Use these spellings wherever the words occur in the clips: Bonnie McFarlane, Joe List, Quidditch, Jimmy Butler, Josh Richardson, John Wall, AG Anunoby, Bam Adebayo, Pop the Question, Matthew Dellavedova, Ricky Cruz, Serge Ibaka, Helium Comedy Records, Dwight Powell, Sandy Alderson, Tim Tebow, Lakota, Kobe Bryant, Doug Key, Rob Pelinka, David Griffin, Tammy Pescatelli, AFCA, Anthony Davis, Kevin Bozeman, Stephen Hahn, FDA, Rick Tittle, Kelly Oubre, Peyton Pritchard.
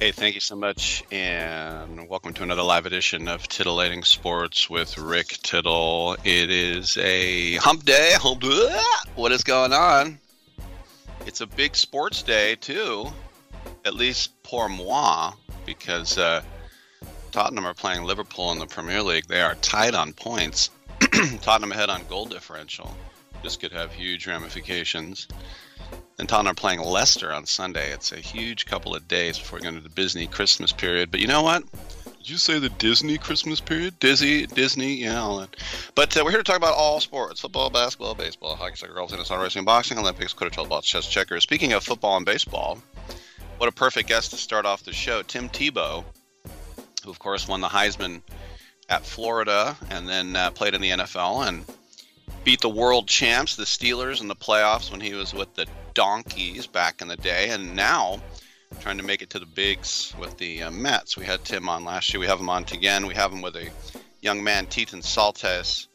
Hey, thank you so much, and welcome to another live edition of Titillating Sports with Rick Tittle. It is a hump day. What is going on? It's a big sports day, too, at least pour moi, because Tottenham are playing Liverpool in the Premier League. They are tied on points. Tottenham ahead on goal differential. This could have huge ramifications. And Tottenham are playing Leicester on Sunday. It's a huge couple of days before we go into the Disney Christmas period. But you know what? Did you say the Disney Christmas period? Disney, yeah, all that. But we're here to talk about all sports. Football, basketball, baseball, hockey, soccer, golf, tennis, lawn racing, boxing, Olympics, Quidditch, ball, chess, checkers. Speaking of football and baseball, what a perfect guest to start off the show. Tim Tebow, who, of course, won the Heisman at Florida and then played in the NFL and beat the world champs, the Steelers, in the playoffs when he was with the Donkeys back in the day, and now trying to make it to the bigs with the Mets. We had Tim on last year. We have him on again. We have him with a young man, Teton Saltes,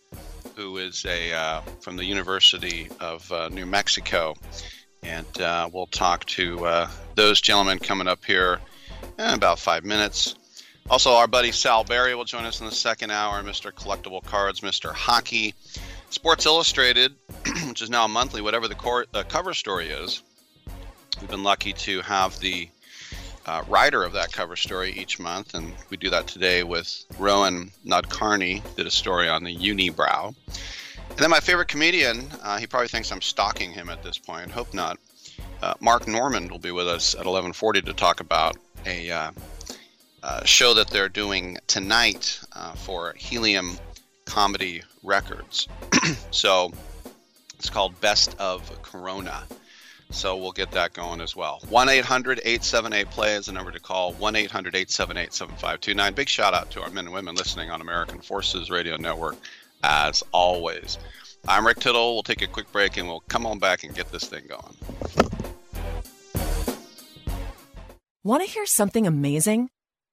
who is a from the University of New Mexico, and we'll talk to those gentlemen coming up here in about 5 minutes. Also, our buddy Sal Barry will join us in the second hour. Mr. Collectible Cards, Mr. Hockey, Sports Illustrated, which is now monthly, whatever the cover story is. We've been lucky to have the writer of that cover story each month, and we do that today with Rohan Nadkarni, did a story on the unibrow. And then my favorite comedian, he probably thinks I'm stalking him at this point, hope not, Mark Normand will be with us at 11:40 to talk about a show that they're doing tonight for Helium Comedy Records. So it's called Best of Corona. So we'll get that going as well. 1-800-878-PLAY is the number to call. 1-800-878-7529. Big shout out to our men and women listening on American Forces Radio Network, as always. I'm Rick Tittle. We'll take a quick break and we'll come on back and get this thing going. Want to hear something amazing?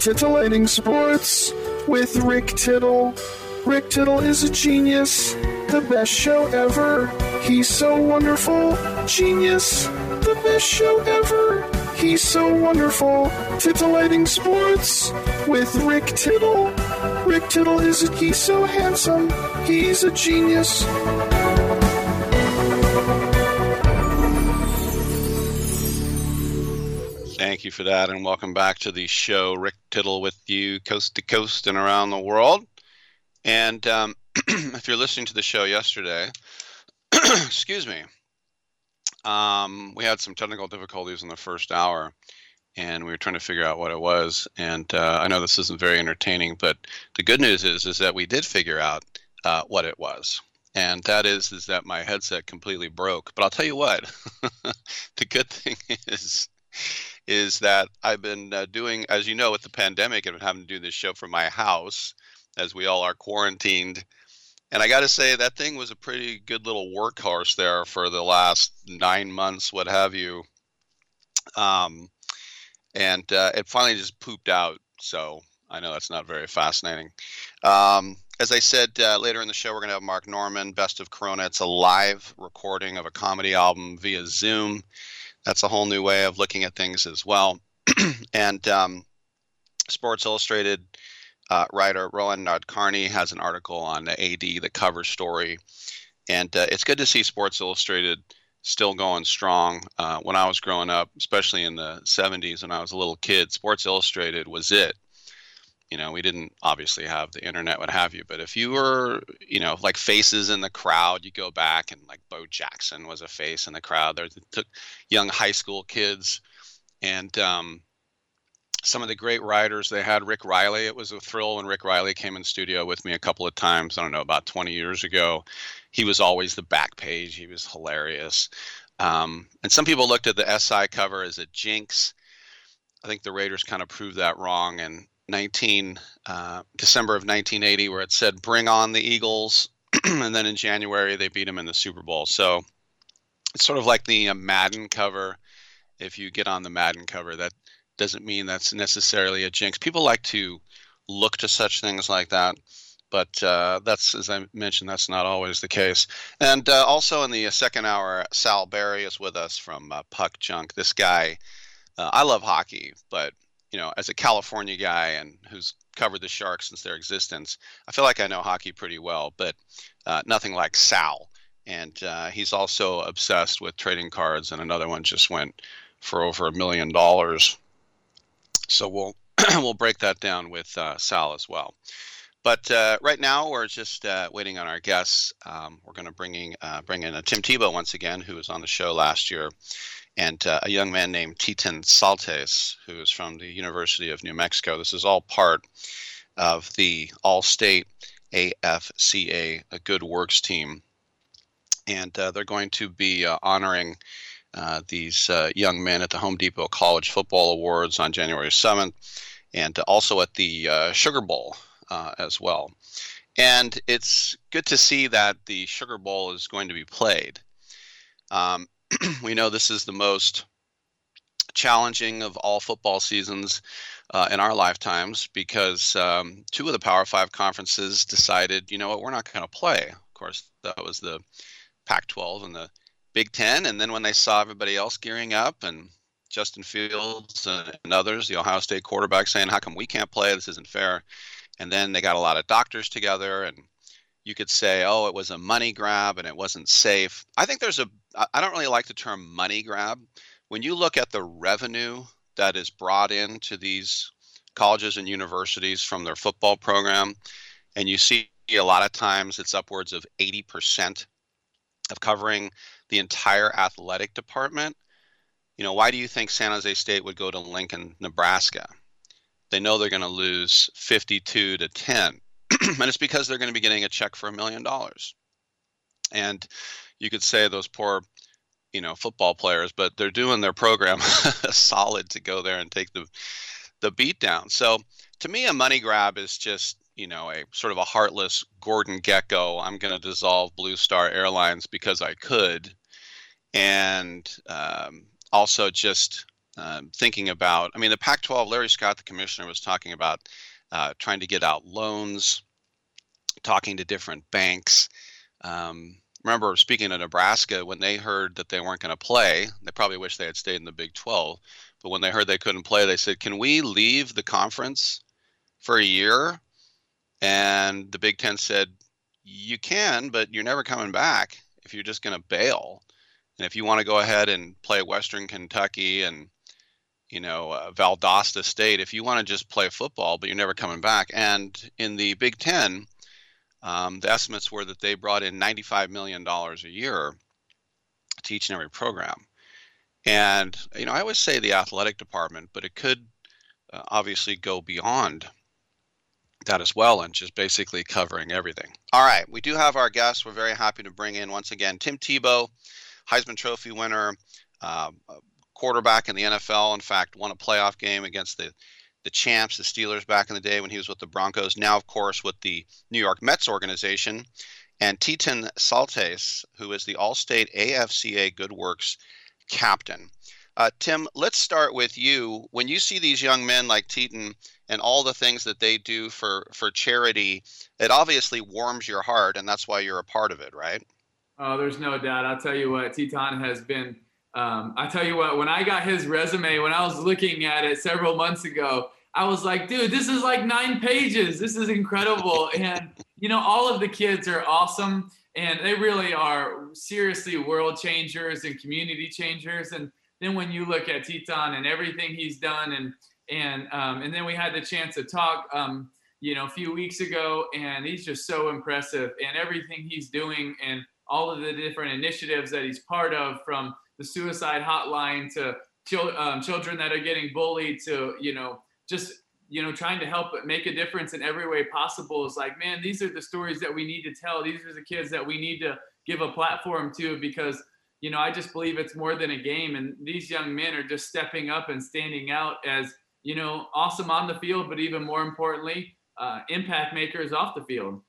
Titillating Sports with Rick Tittle. Rick Tittle is a genius, the best show ever. He's so wonderful. Genius, the best show ever. He's so wonderful. Titillating Sports with Rick Tittle. Rick Tittle is a, he's so handsome. He's a genius. Thank you for that, and welcome back to the show. Rick Tittle with you coast to coast and around the world. And if you're listening to the show yesterday, excuse me, we had some technical difficulties in the first hour, and we were trying to figure out what it was. And I know this isn't very entertaining, but the good news is that we did figure out what it was. And that is that my headset completely broke. But I'll tell you what, the good thing is that I've been doing, as you know, with the pandemic, I've been having to do this show from my house as we all are quarantined. And I got to say, that thing was a pretty good little workhorse there for the last 9 months, what have you. And it finally just pooped out. So I know that's not very fascinating. As I said, later in the show, we're going to have Mark Normand, Best of Corona. It's a live recording of a comedy album via Zoom. That's a whole new way of looking at things as well. And Sports Illustrated writer Rohan Nadkarni has an article on AD, the cover story. And it's good to see Sports Illustrated still going strong. When I was growing up, especially in the 70s when I was a little kid, Sports Illustrated was it. You know, we didn't obviously have the internet, what have you. But if you were, you know, like faces in the crowd, you go back and like Bo Jackson was a face in the crowd. They took young high school kids and some of the great writers they had. Rick Riley. It was a thrill when Rick Riley came in studio with me a couple of times. I don't know, about 20 years ago. He was always the back page. He was hilarious. And some people looked at the SI cover as a jinx. I think the Raiders kind of proved that wrong. And December of 1980, where it said "Bring on the Eagles," and then in January they beat them in the Super Bowl. So it's sort of like the Madden cover. If you get on the Madden cover, that doesn't mean that's necessarily a jinx. People like to look to such things like that, but that's, as I mentioned, that's not always the case. And also in the second hour, Sal Barry is with us from Puck Junk. This guy, I love hockey, but you know, as a California guy and who's covered the Sharks since their existence, I feel like I know hockey pretty well, but nothing like Sal. And he's also obsessed with trading cards, and another one just went for over $1 million. So we'll break that down with Sal as well. But right now we're just waiting on our guests. We're going to bring in Tim Tebow once again, who was on the show last year, and a young man named Teton Saltes, who is from the University of New Mexico. This is all part of the All-State AFCA, a Good Works team. And they're going to be honoring these young men at the Home Depot College Football Awards on January 7th, and also at the Sugar Bowl as well. And it's good to see that the Sugar Bowl is going to be played. We know this is the most challenging of all football seasons in our lifetimes, because two of the Power Five conferences decided, you know what, we're not going to play. Of course, that was the Pac-12 and the Big Ten, and then when they saw everybody else gearing up, and Justin Fields and others, the Ohio State quarterback, saying, how come we can't play? This isn't fair. And then they got a lot of doctors together, and you could say, oh, it was a money grab and it wasn't safe. I think there's I don't really like the term money grab. When you look at the revenue that is brought into these colleges and universities from their football program, and you see a lot of times it's upwards of 80% of covering the entire athletic department. You know, why do you think San Jose State would go to Lincoln, Nebraska? They know they're going to lose 52-10, and it's because they're going to be getting a check for $1 million. And you could say those poor, you know, football players, but they're doing their program solid to go there and take the beat down. So to me, a money grab is just, you know, a sort of a heartless Gordon Gekko, I'm going to dissolve Blue Star Airlines because I could. And also just thinking about, I mean, the Pac-12, Larry Scott, the commissioner, was talking about trying to get out loans, talking to different banks. Remember, speaking of Nebraska, when they heard that they weren't going to play, they probably wish they had stayed in the Big 12. But when they heard they couldn't play, they said, can we leave the conference for a year? And the Big Ten said, you can, but you're never coming back if you're just going to bail. And if you want to go ahead and play Western Kentucky and, you know, Valdosta State, if you want to just play football, but you're never coming back. And in the Big Ten, the estimates were that they brought in $95 million a year to each and every program. And, you know, I always say the athletic department, but it could obviously go beyond that as well, and just basically covering everything. All right, we do have our guests. We're very happy to bring in once again Tim Tebow, Heisman Trophy winner, quarterback in the NFL. In fact, won a playoff game against the champs, the Steelers, back in the day when he was with the Broncos. Now, of course, with the New York Mets organization. And Teton Saltes, who is the All-State AFCA Good Works captain. Tim, let's start with you. When you see these young men like Teton and all the things that they do for charity, it obviously warms your heart, and that's why you're a part of it, right? Oh, there's no doubt. I'll tell you what, Teton has been I tell you what, when I got his resume, when I was looking at it several months ago, I was like, dude, this is like 9 pages. This is incredible. And, you know, all of the kids are awesome, and they really are seriously world changers and community changers. And then when you look at Teton and everything he's done, and then we had the chance to talk, you know, a few weeks ago, and he's just so impressive, and everything he's doing and all of the different initiatives that he's part of, from the suicide hotline to children that are getting bullied to, you know, just, you know, trying to help make a difference in every way possible. It's like, man, these are the stories that we need to tell. These are the kids that we need to give a platform to, because, you know, I just believe it's more than a game. And these young men are just stepping up and standing out as, you know, awesome on the field, but even more importantly, impact makers off the field.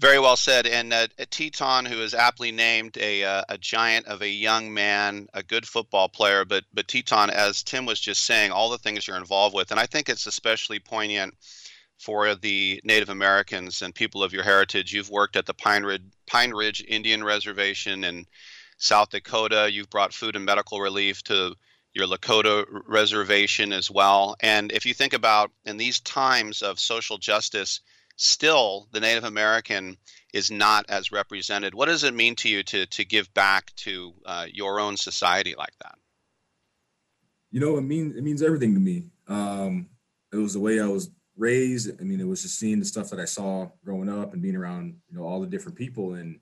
Very well said. And Teton, who is aptly named a giant of a young man, a good football player, but Teton, as Tim was just saying, all the things you're involved with, and I think it's especially poignant for the Native Americans and people of your heritage. You've worked at the Pine Ridge Indian Reservation in South Dakota. You've brought food and medical relief to your Lakota reservation as well. And if you think about in these times of social justice, still the Native American is not as represented. What does it mean to you to give back to your own society like that? You know, it means everything to me. It was the way I was raised. I mean, it was just seeing the stuff that I saw growing up and being around, you know, all the different people. And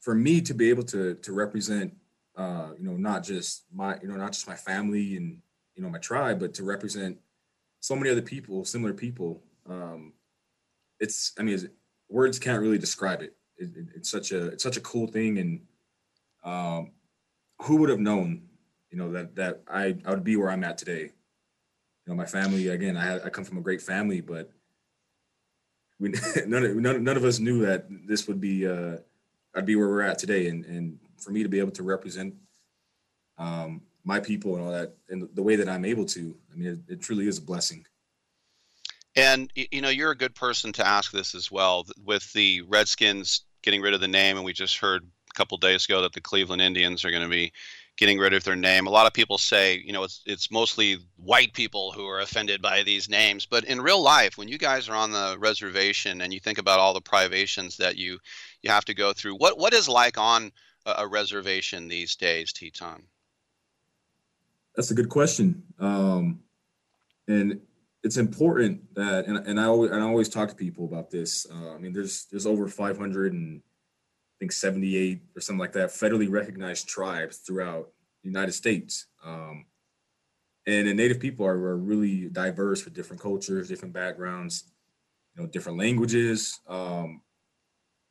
for me to be able to represent, you know, not just my family and, you know, my tribe, but to represent so many other people, similar people. Words can't really describe it. It's such a cool thing. And who would have known, you know, that I would be where I'm at today. You know, my family, again, I come from a great family, but we none of us knew that this would be, I'd be where we're at today. And for me to be able to represent, my people and all that, and the way that I'm able to, I mean, it truly is a blessing. And, you know, you're a good person to ask this as well. With the Redskins getting rid of the name, and we just heard a couple of days ago that the Cleveland Indians are going to be getting rid of their name. A lot of people say, you know, it's mostly white people who are offended by these names. But in real life, when you guys are on the reservation and you think about all the privations that you have to go through, what is like on a reservation these days, Teton? That's a good question. And it's important that, and I always talk to people about this. I mean, there's over 500 and I think 78 or something like that federally recognized tribes throughout the United States. And Native people are really diverse with different cultures, different backgrounds, you know, different languages. And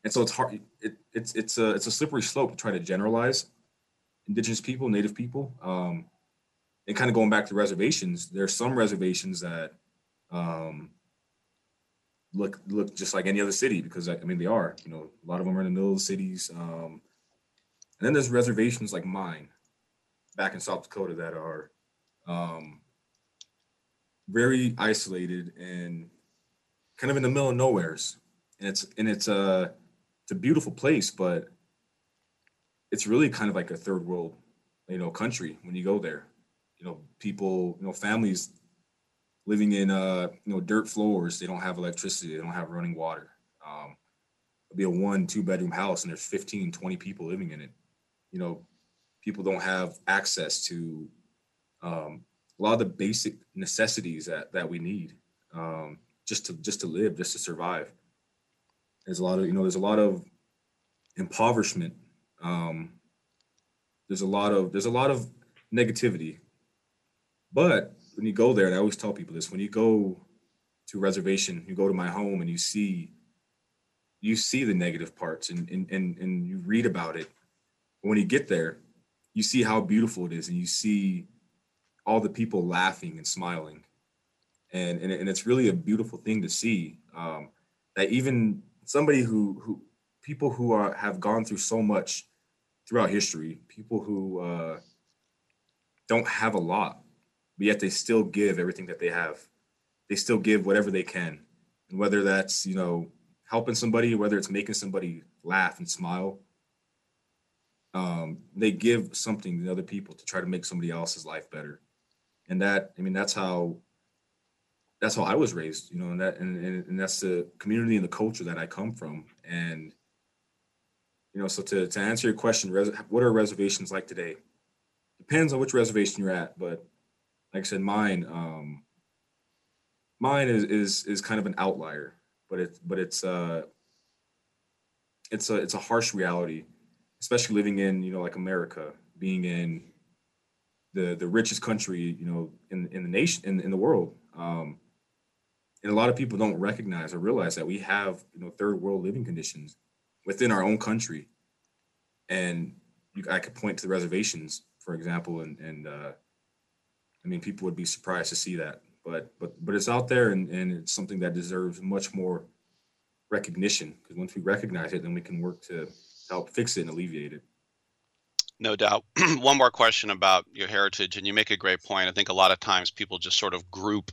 so it's hard. It's a slippery slope to try to generalize Indigenous people, Native people. And kind of going back to reservations, there's some reservations that look just like any other city, because I mean, they are, you know, a lot of them are in the middle of cities. And then there's reservations like mine back in South Dakota that are very isolated and kind of in the middle of nowheres. And it's a beautiful place, but it's really kind of like a third world, you know, country when you go there. You know, people, you know, families living in, you know, dirt floors. They don't have electricity. They don't have running water. It'll be a 1-2 bedroom house, and there's 15, 20 people living in it. You know, people don't have access to a lot of the basic necessities that we need just to live, just to survive. There's a lot of impoverishment. There's a lot of negativity. But when you go there, and I always tell people this, when you go to a reservation, you go to my home and you see the negative parts and you read about it. But when you get there, you see how beautiful it is, and you see all the people laughing and smiling. And it's really a beautiful thing to see, that even somebody who have gone through so much throughout history, people who don't have a lot, but yet they still give everything that they have. They still give whatever they can. And whether that's, you know, helping somebody, whether it's making somebody laugh and smile, they give something to other people to try to make somebody else's life better. And that, I mean, that's how I was raised, you know, and that's the community and the culture that I come from. And, you know, so to answer your question, what are reservations like today? Depends on which reservation you're at, but like I said, mine is kind of an outlier, but it's a harsh reality, especially living in, you know, like America, being in the richest country, you know, in the nation, in the world. And a lot of people don't recognize or realize that we have, you know, third world living conditions within our own country. And I could point to the reservations, for example, and I mean, people would be surprised to see that, but it's out there, and it's something that deserves much more recognition, because once we recognize it, then we can work to help fix it and alleviate it. No doubt. One more question about your heritage, and you make a great point. I think a lot of times people just sort of group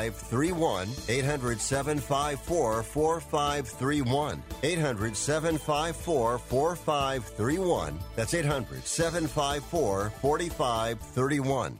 800-754-4531. 800-754-4531. That's 800-754-4531.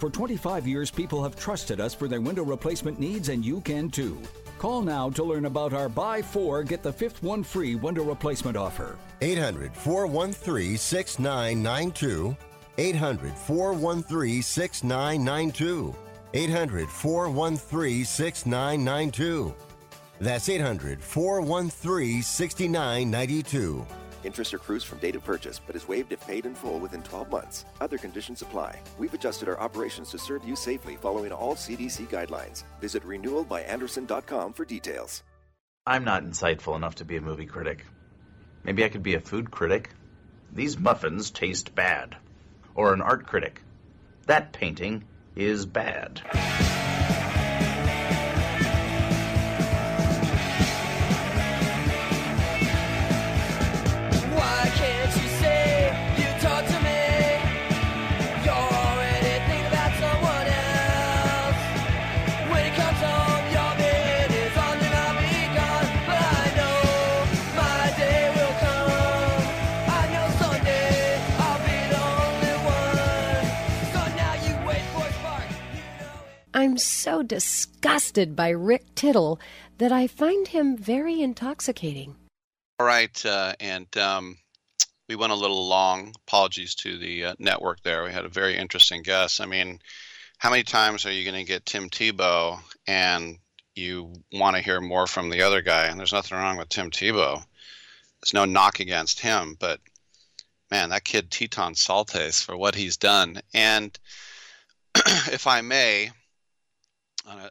For 25 years, people have trusted us for their window replacement needs, and you can too. Call now to learn about our buy 4, get the 5th one free window replacement offer. 800-413-6992. 800-413-6992. 800-413-6992. That's 800-413-6992. Interest accrues from date of purchase, but is waived if paid in full within 12 months. Other conditions apply. We've adjusted our operations to serve you safely following all CDC guidelines. Visit renewalbyanderson.com for details. I'm not insightful enough to be a movie critic. Maybe I could be a food critic. These muffins taste bad. Or an art critic. That painting is bad. I'm so disgusted by Rick Tittle that I find him very intoxicating. All right, we went a little long. Apologies to the network there. We had a very interesting guest. I mean, how many times are you going to get Tim Tebow and you want to hear more from the other guy? And there's nothing wrong with Tim Tebow. There's no knock against him. But, man, that kid Teton Saltes, for what he's done. And if I may...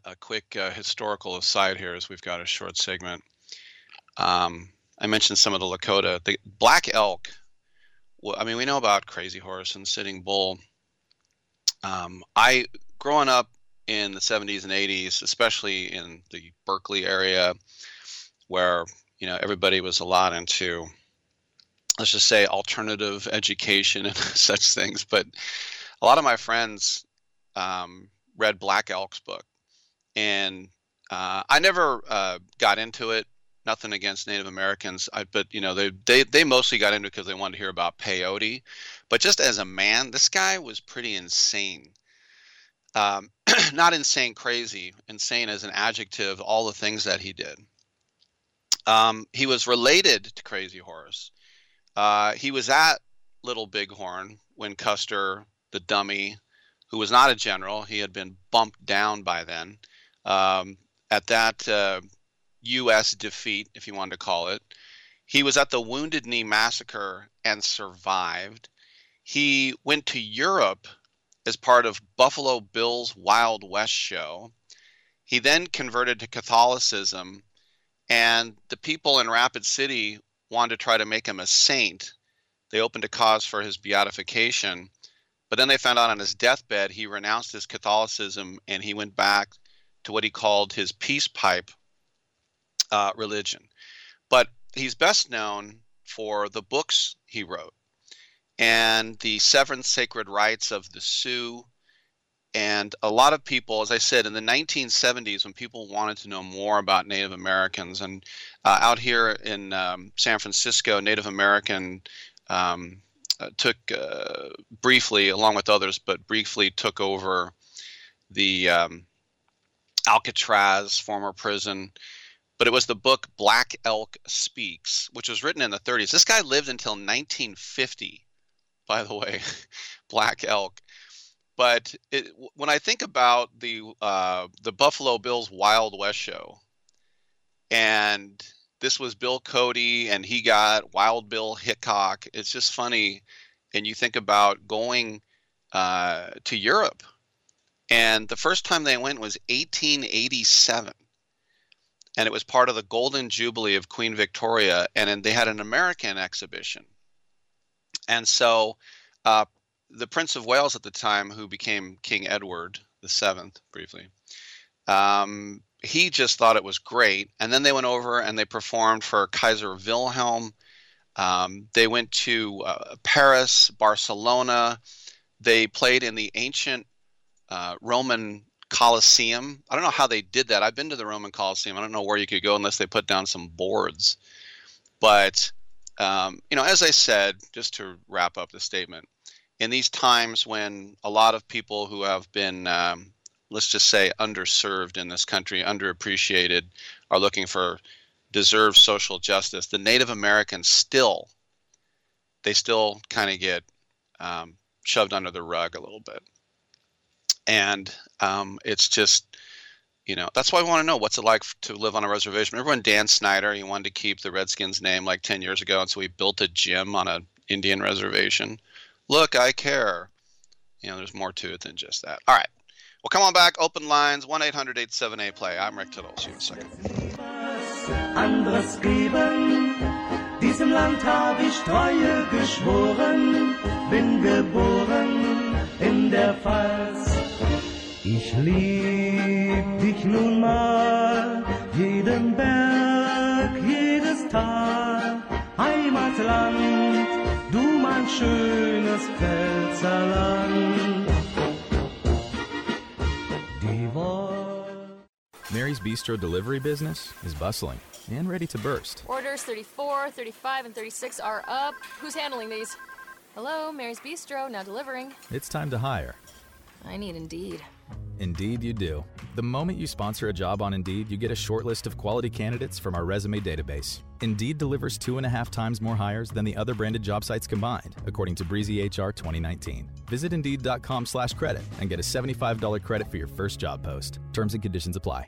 A quick historical aside here, as we've got a short segment. I mentioned some of the Lakota, the black elk. Well, I mean, we know about Crazy Horse and Sitting Bull. I growing up in the 70s and 80s, especially in the Berkeley area, where you know everybody was a lot into, let's just say, alternative education and such things. But a lot of my friends read Black Elk's book. And I never got into it. Nothing against Native Americans, but you know they mostly got into it because they wanted to hear about peyote. But just as a man, this guy was pretty insane. Not insane crazy, insane as an adjective. All the things that he did. He was related to Crazy Horse. He was at Little Bighorn when Custer, the dummy, who was not a general, he had been bumped down by then. At that U.S. defeat, if you wanted to call it, he was at the Wounded Knee Massacre and survived. He went to Europe as part of Buffalo Bill's Wild West show. He then converted to Catholicism, and the people in Rapid City wanted to try to make him a saint. They opened a cause for his beatification, but then they found out on his deathbed he renounced his Catholicism and he went back to what he called his peace pipe religion. But he's best known for the books he wrote and the Seven Sacred Rites of the Sioux, And a lot of people, as I said, in the 1970s, when people wanted to know more about Native Americans, and out here in San Francisco, Native American briefly, along with others, but briefly took over the Alcatraz former prison. But it was the book Black Elk Speaks, which was written in the 30s. This guy lived until 1950, by the way, Black Elk. But when I think about the Buffalo Bills Wild West show, and this was Bill Cody, and he got Wild Bill Hickok. It's just funny, and you think about going to Europe, and the first time they went was 1887, and it was part of the Golden Jubilee of Queen Victoria, and they had an American exhibition, and so. The Prince of Wales at the time, who became King Edward VII, briefly, he just thought it was great. And then they went over and they performed for Kaiser Wilhelm. They went to Paris, Barcelona. They played in the ancient Roman Colosseum. I don't know how they did that. I've been to the Roman Colosseum. I don't know where you could go unless they put down some boards. But, as I said, just to wrap up the statement, in these times when a lot of people who have been, let's just say, underserved in this country, underappreciated, are looking for deserved social justice, the Native Americans still kind of get shoved under the rug a little bit. And it's just, that's why I want to know what's it like to live on a reservation. Remember when Dan Snyder, he wanted to keep the Redskins name like 10 years ago, and so he built a gym on an Indian reservation? Look, I care. There's more to it than just that. All right. Well, come on back. Open lines, 1-800-878-PLAY. I'm Rick Tittle. See you in a second. Anderes geben. Diesem Land habe ich Treue geschworen. Bin geboren in der Pfalz. Ich lieb dich nun mal. Jeden Berg, jedes Tal. Heimatland. Du mein schönes Pfälzerland. Mary's Bistro delivery business is bustling and ready to burst. Orders 34, 35, and 36 are up. Who's handling these? Hello, Mary's Bistro, now delivering. It's time to hire. I need Indeed. Indeed you do. The moment you sponsor a job on Indeed, you get a short list of quality candidates from our resume database. Indeed delivers 2.5 times more hires than the other branded job sites combined, according to Breezy HR 2019. Visit Indeed.com/credit and get a $75 credit for your first job post. Terms and conditions apply.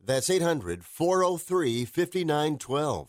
That's 800-403-5912.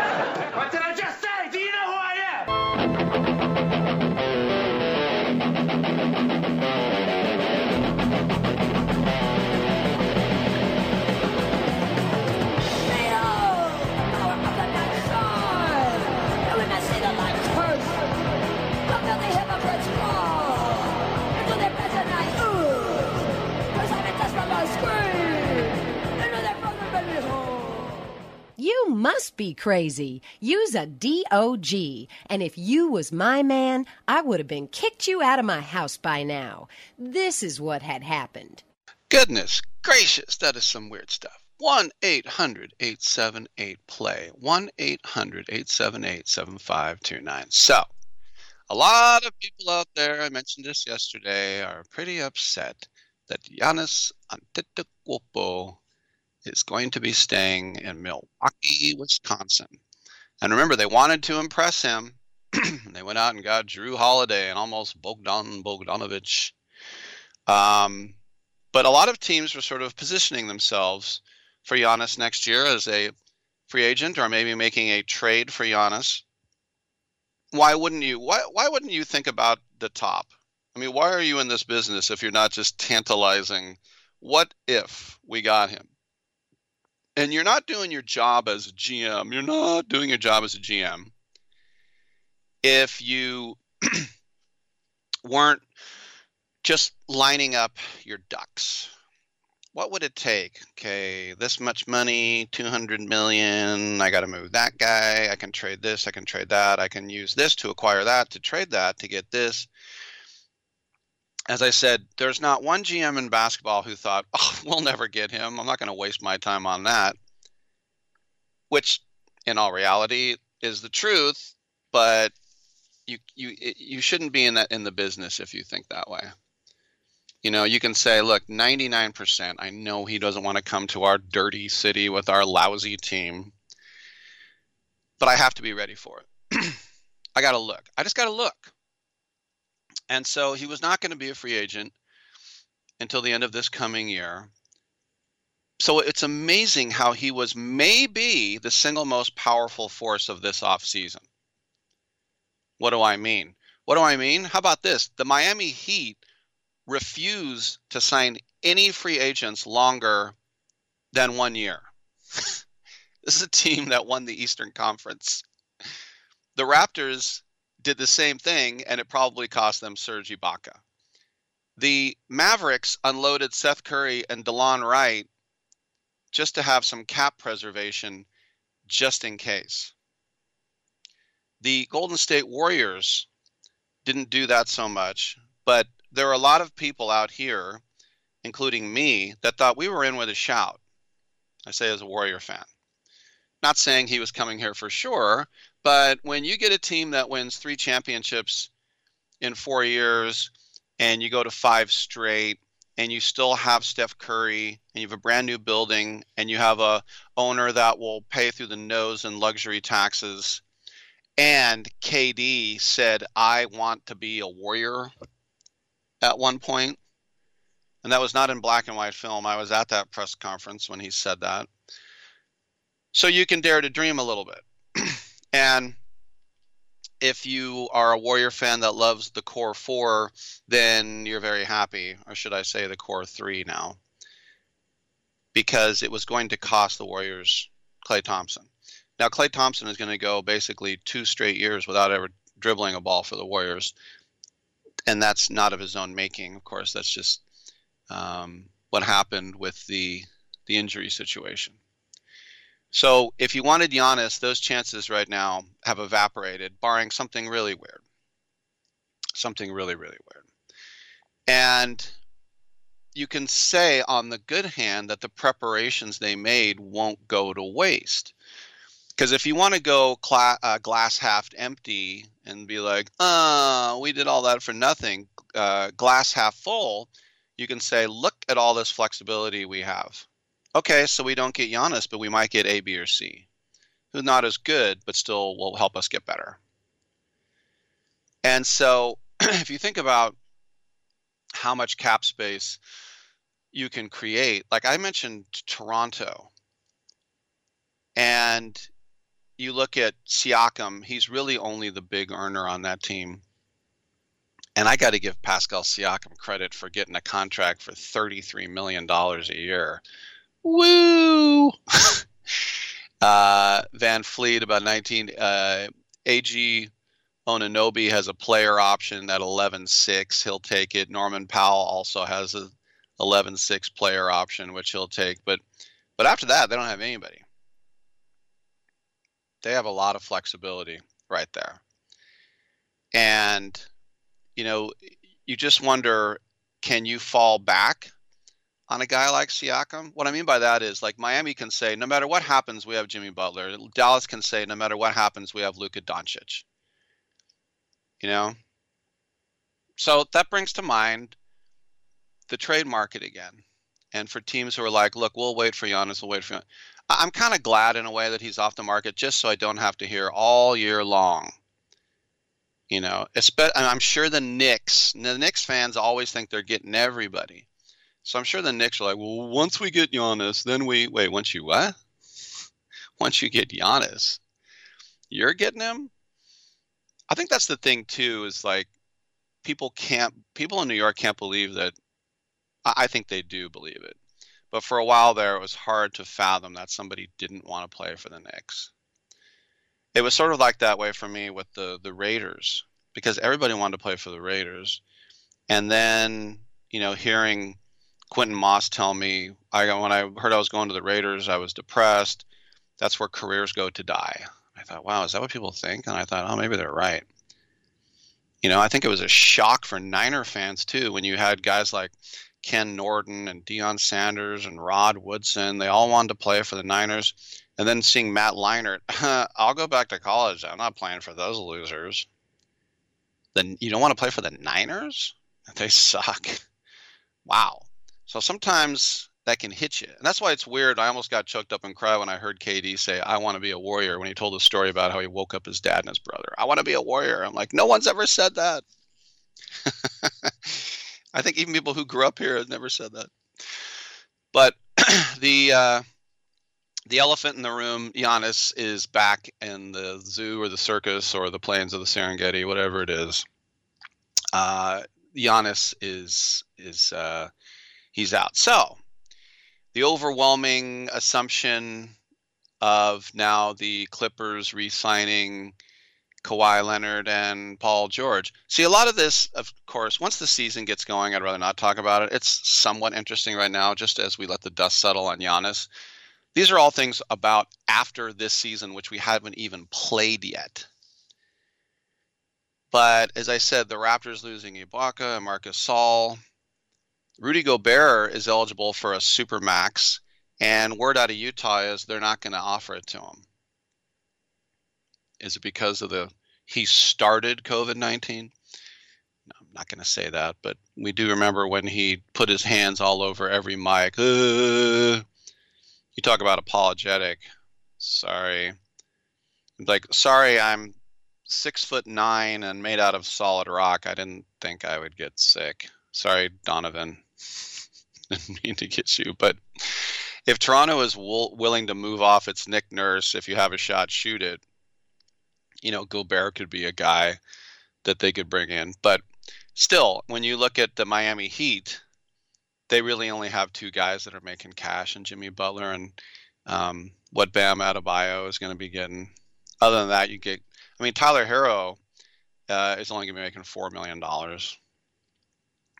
What did I just say? Do you know who I am? You must be crazy. You's a D.O.G. And if you was my man, I would have been kicked you out of my house by now. This is what had happened. Goodness gracious, that is some weird stuff. 1-800-878-PLAY. 1-800-878-7529. So, a lot of people out there, I mentioned this yesterday, are pretty upset that Giannis Antetokounmpo is going to be staying in Milwaukee, Wisconsin. And remember, they wanted to impress him. They went out and got Drew Holiday and almost Bogdan Bogdanovic. But a lot of teams were sort of positioning themselves for Giannis next year as a free agent, or maybe making a trade for Giannis. Why wouldn't you think about the top? I mean, why are you in this business if you're not just tantalizing, what if we got him? And you're not doing your job as a GM. You're not doing your job as a GM if you weren't just lining up your ducks. What would it take? Okay, this much money, $200 million. I got to move that guy. I can trade this. I can trade that. I can use this to acquire that, to trade that, to get this. As I said, there's not one GM in basketball who thought, oh, we'll never get him. I'm not going to waste my time on that, which in all reality is the truth, but you shouldn't be in the business if you think that way. You know, you can say, look, 99%, I know he doesn't want to come to our dirty city with our lousy team, but I have to be ready for it. I got to look. I just got to look. And so he was not going to be a free agent until the end of this coming year. So it's amazing how he was maybe the single most powerful force of this offseason. What do I mean? What do I mean? How about this? The Miami Heat refused to sign any free agents longer than 1 year. This is a team that won the Eastern Conference. The Raptors did the same thing, and it probably cost them Serge Ibaka. The Mavericks unloaded Seth Curry and DeLon Wright just to have some cap preservation, just in case. The Golden State Warriors didn't do that so much, but there are a lot of people out here, including me, that thought we were in with a shout. I say as a Warrior fan. Not saying he was coming here for sure, but when you get a team that wins 3 championships in 4 years and you go to 5 straight and you still have Steph Curry and you have a brand new building and you have a owner that will pay through the nose in luxury taxes, and KD said, I want to be a Warrior at one point. And that was not in black and white film. I was at that press conference when he said that. So you can dare to dream a little bit. And if you are a Warrior fan that loves the core four, then you're very happy. Or should I say the core three now? Because it was going to cost the Warriors Klay Thompson. Now, Klay Thompson is going to go basically 2 straight years without ever dribbling a ball for the Warriors. And that's not of his own making, of course. That's just what happened with the injury situation. So if you wanted Giannis, those chances right now have evaporated, barring something really weird. Something really, really weird. And you can say on the good hand that the preparations they made won't go to waste. Because if you want to go glass half empty and be like, we did all that for nothing, glass half full, you can say, look at all this flexibility we have. Okay, so we don't get Giannis, but we might get A, B, or C, who's not as good, but still will help us get better. And so if you think about how much cap space you can create, like I mentioned Toronto, and you look at Siakam, he's really only the big earner on that team. And I got to give Pascal Siakam credit for getting a contract for $33 million a year. Woo! Van Fleet, about 19. AG Anunoby has a player option at 11.6. He'll take it. Norman Powell also has an 11.6 player option, which he'll take. But after that, they don't have anybody. They have a lot of flexibility right there. And, you know, you just wonder, can you fall back on a guy like Siakam? What I mean by that is, like, Miami can say, no matter what happens, we have Jimmy Butler. Dallas can say, no matter what happens, we have Luka Doncic. You know? So that brings to mind the trade market again. And for teams who are like, look, we'll wait for Giannis, we'll wait for Giannis. I'm kind of glad in a way that he's off the market just so I don't have to hear all year long. You know, and I'm sure the Knicks fans always think they're getting everybody. So I'm sure the Knicks are like, well, once we get Giannis, then we... Wait, once you what? Once you get Giannis, you're getting him? I think that's the thing, too, is like people in New York can't believe that. I think they do believe it. But for a while there, it was hard to fathom that somebody didn't want to play for the Knicks. It was sort of like that way for me with the Raiders, because everybody wanted to play for the Raiders. And then, you know, hearing Quentin Moss tell me, when I heard I was going to the Raiders, I was depressed. That's where careers go to die. I thought, wow, is that what people think? And I thought, oh, maybe they're right. You know, I think it was a shock for Niner fans, too, when you had guys like Ken Norton and Deion Sanders and Rod Woodson. They all wanted to play for the Niners. And then seeing Matt Leinart, I'll go back to college. I'm not playing for those losers. Then you don't want to play for the Niners? They suck. Wow. So sometimes that can hit you. And that's why it's weird. I almost got choked up and cried when I heard KD say, I want to be a Warrior, when he told the story about how he woke up his dad and his brother. I want to be a Warrior. I'm like, no one's ever said that. I think even people who grew up here have never said that. But the elephant in the room, Giannis, is back in the zoo or the circus or the plains of the Serengeti, whatever it is. Giannis is he's out. So the overwhelming assumption of now the Clippers re-signing Kawhi Leonard and Paul George. See, a lot of this, of course, once the season gets going, I'd rather not talk about it. It's somewhat interesting right now, just as we let the dust settle on Giannis. These are all things about after this season, which we haven't even played yet. But as I said, the Raptors losing Ibaka and Marc Gasol. Rudy Gobert is eligible for a supermax, and word out of Utah is they're not going to offer it to him. Is it because of he started COVID-19? No, I'm not going to say that, but we do remember when he put his hands all over every mic. You talk about apologetic. Sorry. Like, sorry, I'm 6'9" and made out of solid rock. I didn't think I would get sick. Sorry, Donovan. Didn't mean to get you. But if Toronto is willing to move off its Nick Nurse, if you have a shot, shoot it. you know, Gobert could be a guy that they could bring in. But still, when you look at the Miami Heat, they really only have two guys that are making cash, and Jimmy Butler and what Bam Adebayo is going to be getting. Other than that, you get, I mean, Tyler Herro is only going to be making $4 million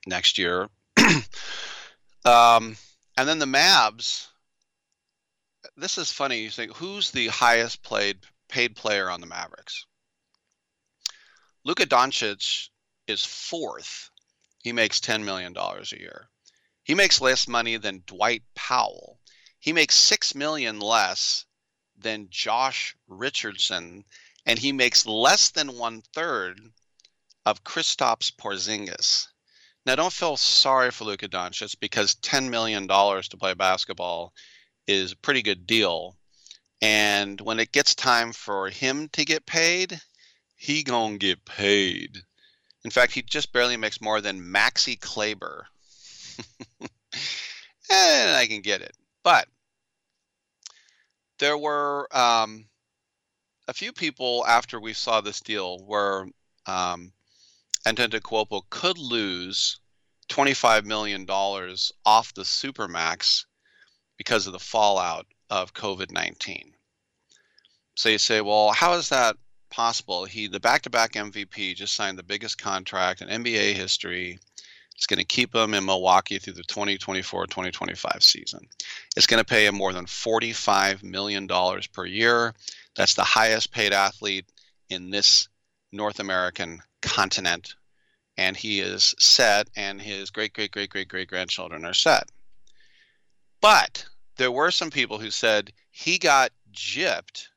next year. And then the Mavs, this is funny. You think, who's the highest paid player on the Mavericks? Luka Doncic is fourth. He makes $10 million a year. He makes less money than Dwight Powell. He makes $6 million less than Josh Richardson, and he makes less than 1/3 of Kristaps Porzingis. Now, don't feel sorry for Luka Doncic, because $10 million to play basketball is a pretty good deal. And when it gets time for him to get paid, he gonna get paid. In fact, he just barely makes more than Maxi Kleber. And I can get it. But there were a few people after we saw this deal where Antetokounmpo could lose $25 million off the Supermax because of the fallout of COVID-19. So you say, well, how is that possible? The back-to-back MVP just signed the biggest contract in NBA history. It's going to keep him in Milwaukee through the 2024-2025 season. It's going to pay him more than $45 million per year. That's the highest paid athlete in this North American continent. And he is set, and his great-great-great-great-great-grandchildren are set. But there were some people who said he got gypped.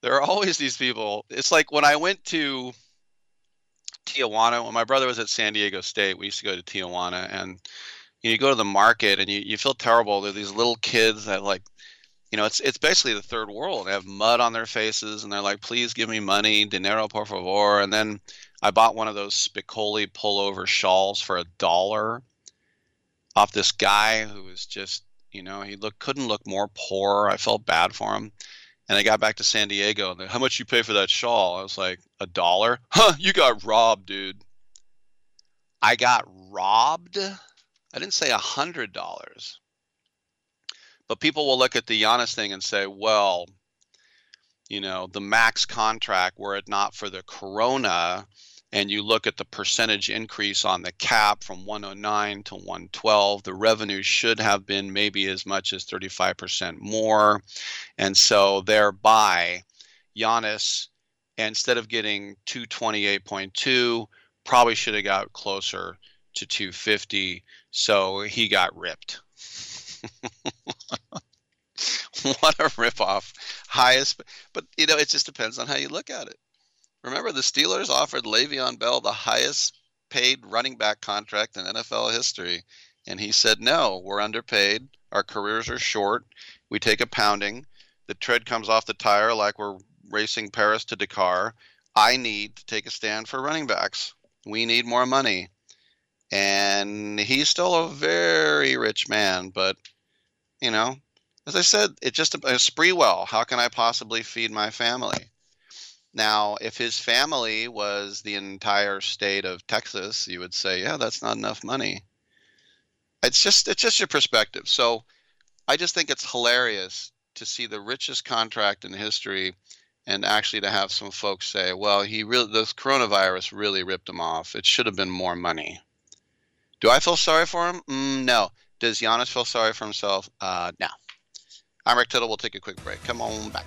There are always these people. It's like when I went to Tijuana, when my brother was at San Diego State, we used to go to Tijuana, and you go to the market and you feel terrible. There are these little kids that, like, you know, it's basically the third world. They have mud on their faces and they're like, please give me money, dinero por favor. And then I bought one of those Spicoli pullover shawls for $1 off this guy who was just, you know, he couldn't look more poor. I felt bad for him. And I got back to San Diego, and how much you pay for that shawl? I was like, $1? Huh, you got robbed, dude. I got robbed? I didn't say $100. But people will look at the Giannis thing and say, well, you know, the max contract, were it not for the corona, and you look at the percentage increase on the cap from 109 to 112, the revenue should have been maybe as much as 35% more. And so thereby, Giannis, instead of getting 228.2, probably should have got closer to 250. So he got ripped. What a ripoff. Highest, but you know, it just depends on how you look at it. Remember, the Steelers offered Le'Veon Bell the highest paid running back contract in NFL history. And he said, no, we're underpaid. Our careers are short. We take a pounding. The tread comes off the tire like we're racing Paris to Dakar. I need to take a stand for running backs. We need more money. And he's still a very rich man. But, you know, as I said, it's just a spree well. How can I possibly feed my family? Now, if his family was the entire state of Texas, you would say, yeah, that's not enough money. It's just your perspective. So I just think it's hilarious to see the richest contract in history and actually to have some folks say, well, this coronavirus really ripped him off. It should have been more money. Do I feel sorry for him? No. Does Giannis feel sorry for himself? No. I'm Rick Tittle. We'll take a quick break. Come on back.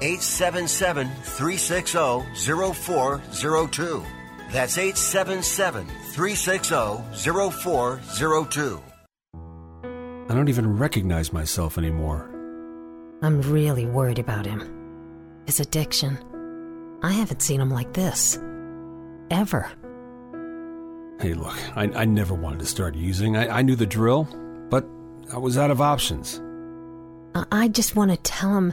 877-360-0402. That's 877-360-0402. I don't even recognize myself anymore. I'm really worried about him. His addiction. I haven't seen him like this. Ever. Hey, look, I never wanted to start using. I knew the drill, but I was out of options. I just want to tell him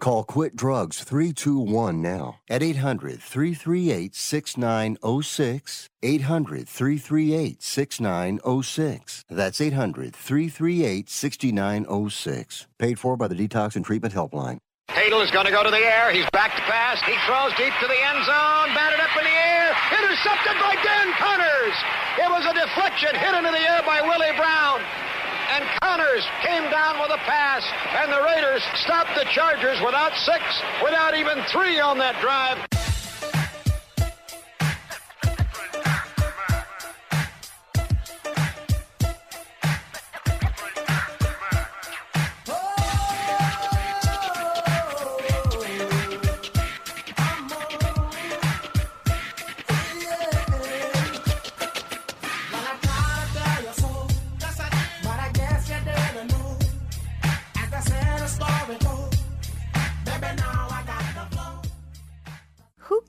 Call Quit Drugs 321 now at 800-338-6906, 800-338-6906. That's 800-338-6906. Paid for by the Detox and Treatment Helpline. Tittle is going to go to the air. He's back to pass. He throws deep to the end zone. Batted up in the air. Intercepted by Dan Connors. It was a deflection hit into the air by Willie Brown. And Connors came down with a pass, and the Raiders stopped the Chargers without six, without even three on that drive.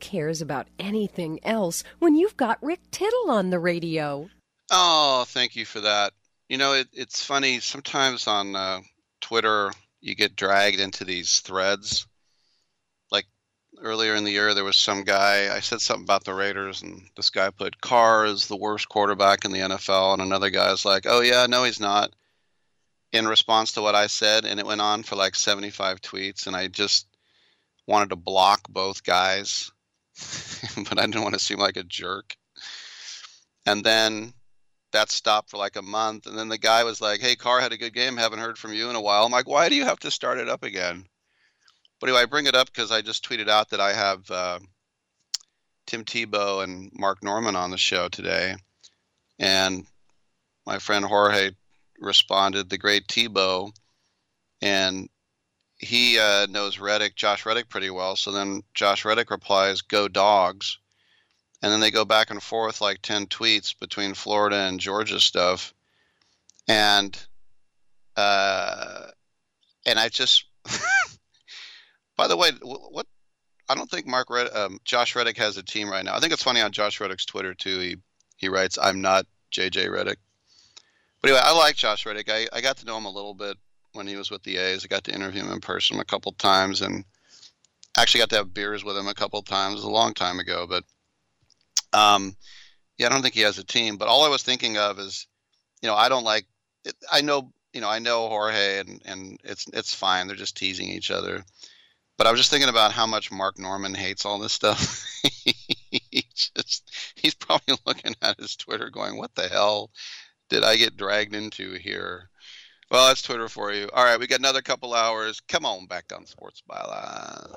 Cares about anything else when you've got Rick Tittle on the radio. Oh, thank you for that. You know, it's funny. Sometimes on Twitter, you get dragged into these threads. Like earlier in the year, there was some guy, I said something about the Raiders, and this guy put Carr is the worst quarterback in the NFL. And another guy's like, oh, yeah, no, he's not. In response to what I said. And it went on for like 75 tweets. And I just wanted to block both guys. But I didn't want to seem like a jerk. And then that stopped for like a month. And then the guy was like, hey, Carr had a good game. Haven't heard from you in a while. I'm like, why do you have to start it up again? But anyway, I bring it up because I just tweeted out that I have Tim Tebow and Mark Normand on the show today. And my friend Jorge responded, the great Tebow. And he knows Josh Reddick pretty well. So then Josh Reddick replies, go dogs. And then they go back and forth like 10 tweets between Florida and Georgia stuff. And I just By the way, what? I don't think Josh Reddick has a team right now. I think it's funny on Josh Reddick's Twitter too. He writes, "I'm not JJ Reddick." But anyway, I like Josh Reddick. I got to know him a little bit when he was with the A's. I got to interview him in person a couple times, and actually got to have beers with him a couple times. It was a long time ago, but yeah, I don't think he has a team. But all I was thinking of is, I don't like it. I know Jorge, and it's fine. They're just teasing each other. But I was just thinking about how much Mark Normand hates all this stuff. He's probably looking at his Twitter going, what the hell did I get dragged into here? Well, that's Twitter for you. All right, we got another couple hours. Come on back down Sports Byline.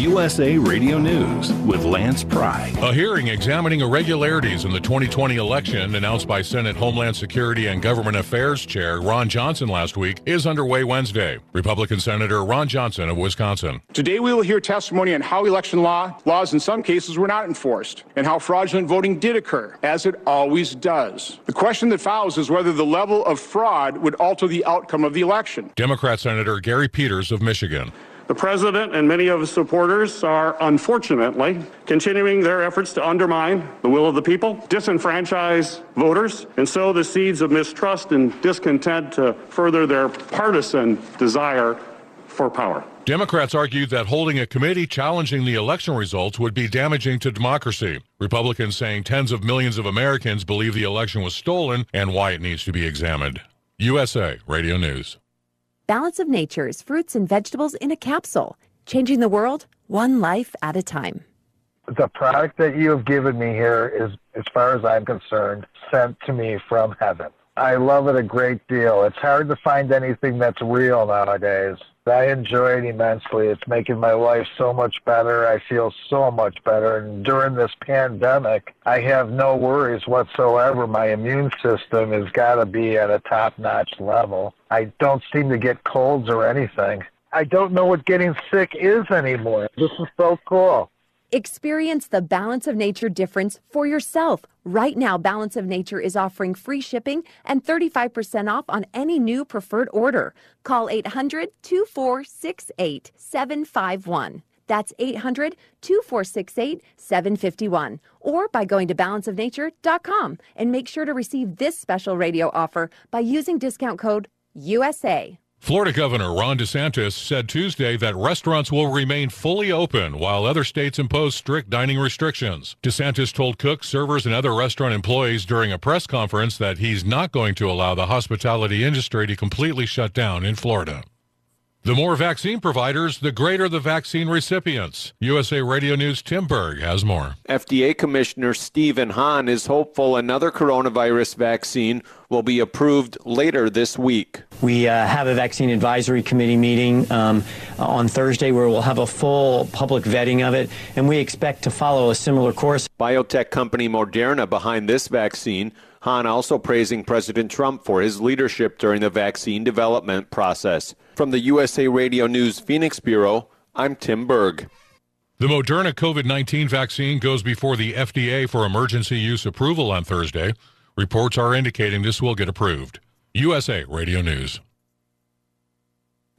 USA Radio News with Lance Pry. A hearing examining irregularities in the 2020 election announced by Senate Homeland Security and Government Affairs Chair Ron Johnson last week is underway Wednesday. Republican Senator Ron Johnson of Wisconsin. Today we will hear testimony on how election laws in some cases were not enforced and how fraudulent voting did occur, as it always does. The question that follows is whether the level of fraud would alter the outcome of the election. Democrat Senator Gary Peters of Michigan. The president and many of his supporters are, unfortunately, continuing their efforts to undermine the will of the people, disenfranchise voters, and sow the seeds of mistrust and discontent to further their partisan desire for power. Democrats argued that holding a committee challenging the election results would be damaging to democracy. Republicans saying tens of millions of Americans believe the election was stolen and why it needs to be examined. USA Radio News. Balance of Nature's fruits and vegetables in a capsule, changing the world one life at a time. The product that you have given me here is, as far as I'm concerned, sent to me from heaven. I love it a great deal. It's hard to find anything that's real nowadays. I enjoy it immensely. It's making my life so much better. I feel so much better. And during this pandemic, I have no worries whatsoever. My immune system has got to be at a top-notch level. I don't seem to get colds or anything. I don't know what getting sick is anymore. This is so cool. Experience the Balance of Nature difference for yourself. Right now, Balance of Nature is offering free shipping and 35% off on any new preferred order. Call 800-246-8751. That's 800-246-8751. Or by going to balanceofnature.com and make sure to receive this special radio offer by using discount code USA. Florida Governor Ron DeSantis said Tuesday that restaurants will remain fully open while other states impose strict dining restrictions. DeSantis told cooks, servers, and other restaurant employees during a press conference that he's not going to allow the hospitality industry to completely shut down in Florida. The more vaccine providers, the greater the vaccine recipients. USA Radio News' Tim Berg has more. FDA Commissioner Stephen Hahn is hopeful another coronavirus vaccine will be approved later this week. We have a vaccine advisory committee meeting on Thursday where we'll have a full public vetting of it, and we expect to follow a similar course. Biotech company Moderna behind this vaccine. Hahn also praising President Trump for his leadership during the vaccine development process. From the USA Radio News Phoenix Bureau, I'm Tim Berg. The Moderna COVID-19 vaccine goes before the FDA for emergency use approval on Thursday. Reports are indicating this will get approved. USA Radio News.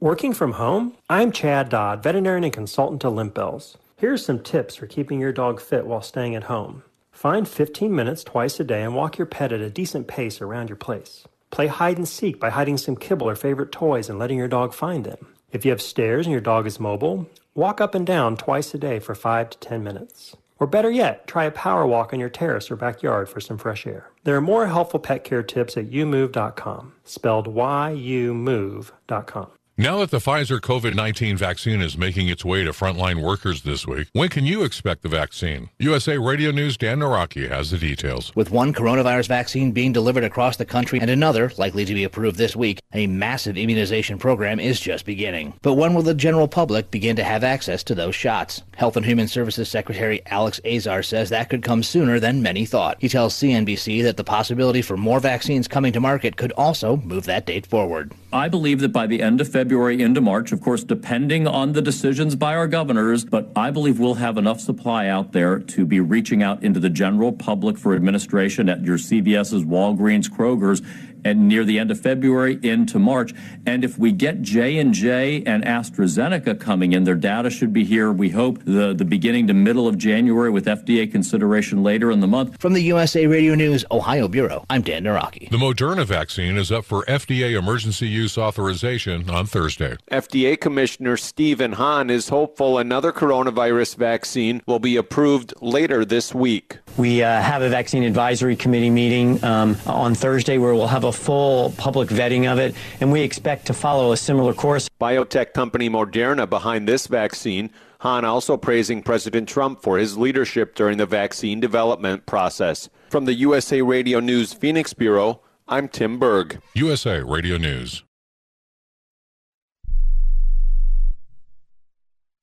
Working from home? I'm Chad Dodd, veterinarian and consultant to Limp Bells. Here are some tips for keeping your dog fit while staying at home. Find 15 minutes twice a day and walk your pet at a decent pace around your place. Play hide and seek by hiding some kibble or favorite toys and letting your dog find them. If you have stairs and your dog is mobile, walk up and down twice a day for 5 to 10 minutes. Or better yet, try a power walk on your terrace or backyard for some fresh air. There are more helpful pet care tips at youmove.com, spelled Y-U-Move.com. Now that the Pfizer COVID-19 vaccine is making its way to frontline workers this week, when can you expect the vaccine? USA Radio News' Dan Naraki has the details. With one coronavirus vaccine being delivered across the country and another likely to be approved this week, a massive immunization program is just beginning. But when will the general public begin to have access to those shots? Health and Human Services Secretary Alex Azar says that could come sooner than many thought. He tells CNBC that the possibility for more vaccines coming to market could also move that date forward. I believe that by the end of February into March, of course, depending on the decisions by our governors, but I believe we'll have enough supply out there to be reaching out into the general public for administration at your CVS's, Walgreens, Kroger's, and near the end of February into March. And if we get J&J and AstraZeneca coming in, their data should be here, we hope, the beginning to middle of January with FDA consideration later in the month. From the USA Radio News Ohio Bureau, I'm Dan Naraki. The Moderna vaccine is up for FDA emergency use authorization on Thursday. FDA Commissioner Stephen Hahn is hopeful another coronavirus vaccine will be approved later this week. We have a vaccine advisory committee meeting on Thursday where we'll have a full public vetting of it, and we expect to follow a similar course. Biotech company Moderna behind this vaccine. Hahn also praising President Trump for his leadership during the vaccine development process. From the USA Radio News Phoenix Bureau, I'm Tim Berg. USA Radio News.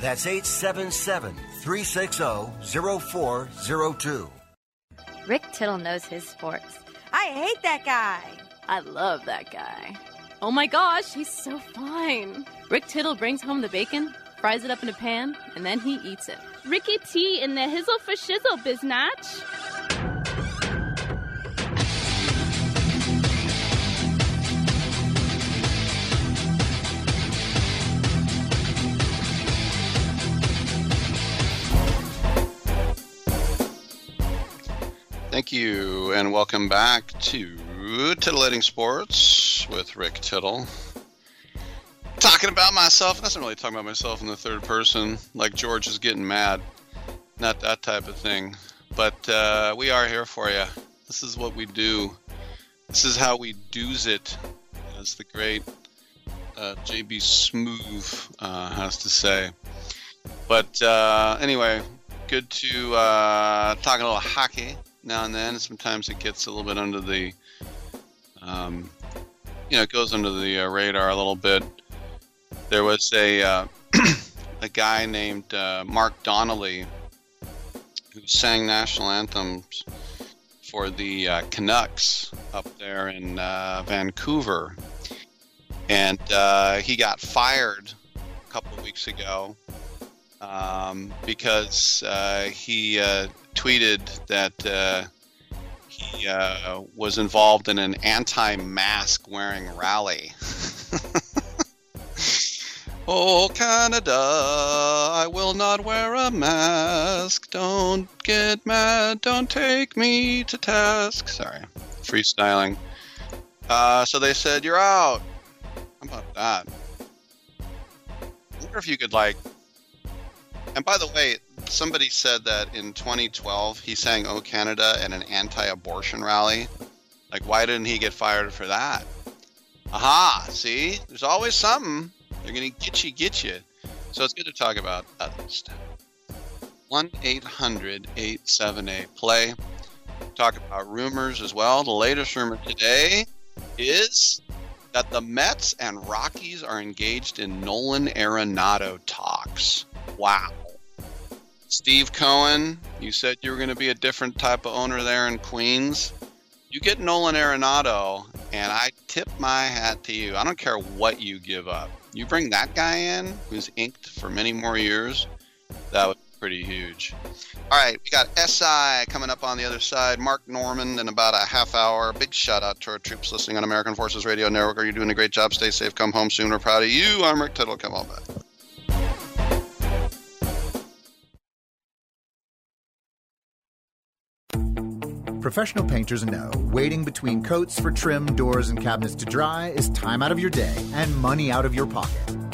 That's 877-360-0402. Rick Tittle knows his sports. I hate that guy. I love that guy. Oh my gosh, he's so fine. Rick Tittle brings home the bacon, fries it up in a pan, and then he eats it. Ricky T in the hizzle for shizzle, biznatch. Thank you, and welcome back to Titillating Sports with Rick Tittle. Talking about myself. That's not really talking about myself in the third person, like George is getting mad. Not that type of thing. But we are here for you. This is what we do. This is how we do's it, as the great J.B. Smoove has to say. But anyway, good to talk a little hockey now and then. Sometimes it gets a little bit under the it goes under the radar a little bit. There was a guy named Mark Donnelly who sang national anthems for the Canucks up there in Vancouver, and he got fired a couple of weeks ago because he tweeted that he was involved in an anti-mask wearing rally. Oh, Canada, I will not wear a mask. Don't get mad. Don't take me to task. Sorry, freestyling. So they said, you're out. How about that? I wonder if you could, like... And by the way, somebody said that in 2012, he sang "Oh Canada" at an anti-abortion rally. Like, why didn't he get fired for that? Aha, see? There's always something. They're going to get you. So it's good to talk about other stuff. 1-800-878-PLAY. Talk about rumors as well. The latest rumor today is that the Mets and Rockies are engaged in Nolan Arenado talks. Wow. Steve Cohen, you said you were going to be a different type of owner there in Queens. You get Nolan Arenado, and I tip my hat to you. I don't care what you give up. You bring that guy in, who's inked for many more years, that would be pretty huge. All right, we got SI coming up on the other side. Mark Normand in about a half hour. Big shout out to our troops listening on American Forces Radio Network. You're doing a great job. Stay safe. Come home soon. We're proud of you. I'm Rick Tittle. Come on back. Professional painters know waiting between coats for trim, doors, and cabinets to dry is time out of your day and money out of your pocket.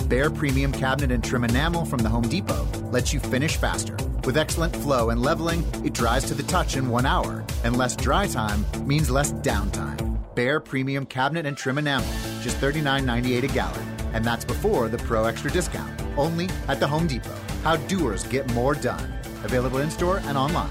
Bare Premium Cabinet and Trim Enamel from the Home Depot lets you finish faster. With excellent flow and leveling, it dries to the touch in 1 hour, and less dry time means less downtime. Bare Premium Cabinet and Trim Enamel, just $39.98 a gallon, and that's before the Pro Extra discount, only at the Home Depot. How doers get more done. Available in-store and online.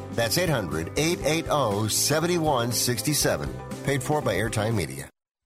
That's 800-880-7167. Paid for by Airtime Media.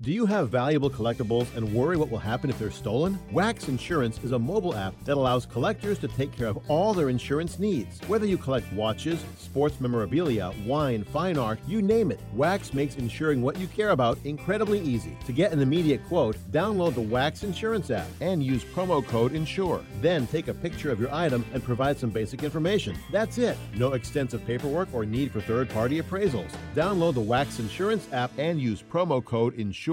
Do you have valuable collectibles and worry what will happen if they're stolen? Wax Insurance is a mobile app that allows collectors to take care of all their insurance needs. Whether you collect watches, sports memorabilia, wine, fine art, you name it, Wax makes insuring what you care about incredibly easy. To get an immediate quote, download the Wax Insurance app and use promo code INSURE. Then take a picture of your item and provide some basic information. That's it. No extensive paperwork or need for third-party appraisals. Download the Wax Insurance app and use promo code INSURE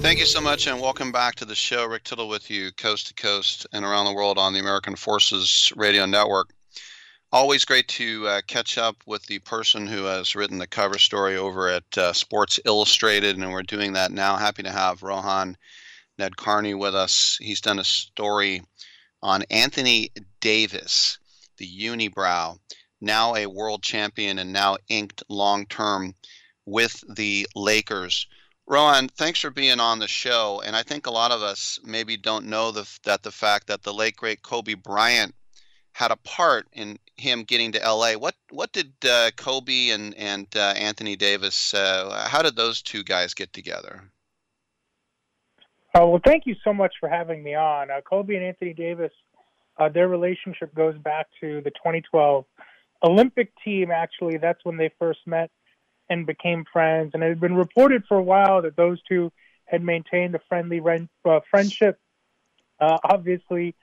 Thank you so much, and welcome back to the show. Rick Tittle with you, coast to coast and around the world on the American Forces Radio Network. Always great to catch up with the person who has written the cover story over at Sports Illustrated, and we're doing that now. Happy to have Rohan Nadkarni with us. He's done a story on Anthony Davis, the unibrow, now a world champion and now inked long-term with the Lakers. Rohan, thanks for being on the show, and I think a lot of us maybe don't know the fact that the late, great Kobe Bryant had a part in him getting to L.A. What did Kobe and Anthony Davis, how did those two guys get together? Oh, well, thank you so much for having me on. Kobe and Anthony Davis Their relationship goes back to the 2012 Olympic team. Actually, that's when they first met and became friends. And it had been reported for a while that those two had maintained a friendly friendship. Obviously,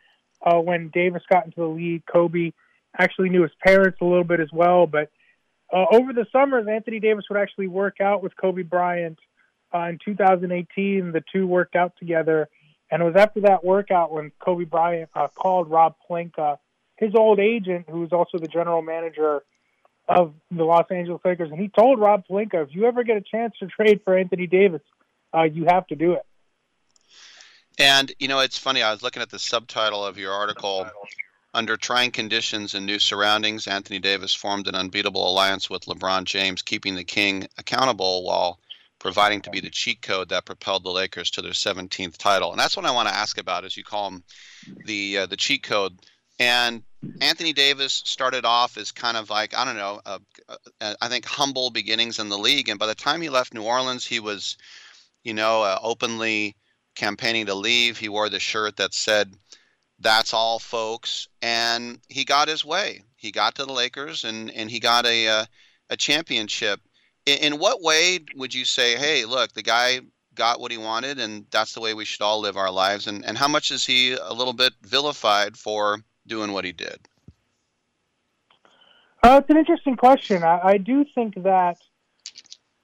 when Davis got into the league, Kobe actually knew his parents a little bit as well. But over the summers, Anthony Davis would actually work out with Kobe Bryant. In 2018, the two worked out together. And it was after that workout when Kobe Bryant called Rob Pelinka, his old agent, who was also the general manager of the Los Angeles Lakers. And he told Rob Pelinka, if you ever get a chance to trade for Anthony Davis, you have to do it. And, you know, it's funny. I was looking at the subtitle of your article. Under trying conditions and new surroundings, Anthony Davis formed an unbeatable alliance with LeBron James, keeping the king accountable while providing to be the cheat code that propelled the Lakers to their 17th title. And that's what I want to ask about, as you call them, the cheat code. And Anthony Davis started off as kind of like, I think humble beginnings in the league. And by the time he left New Orleans, he was, openly campaigning to leave. He wore the shirt that said, "That's all, folks." And he got his way. He got to the Lakers and he got a championship. In what way would you say, hey, look, the guy got what he wanted, and that's the way we should all live our lives? And how much is he a little bit vilified for doing what he did? It's an interesting question. I do think that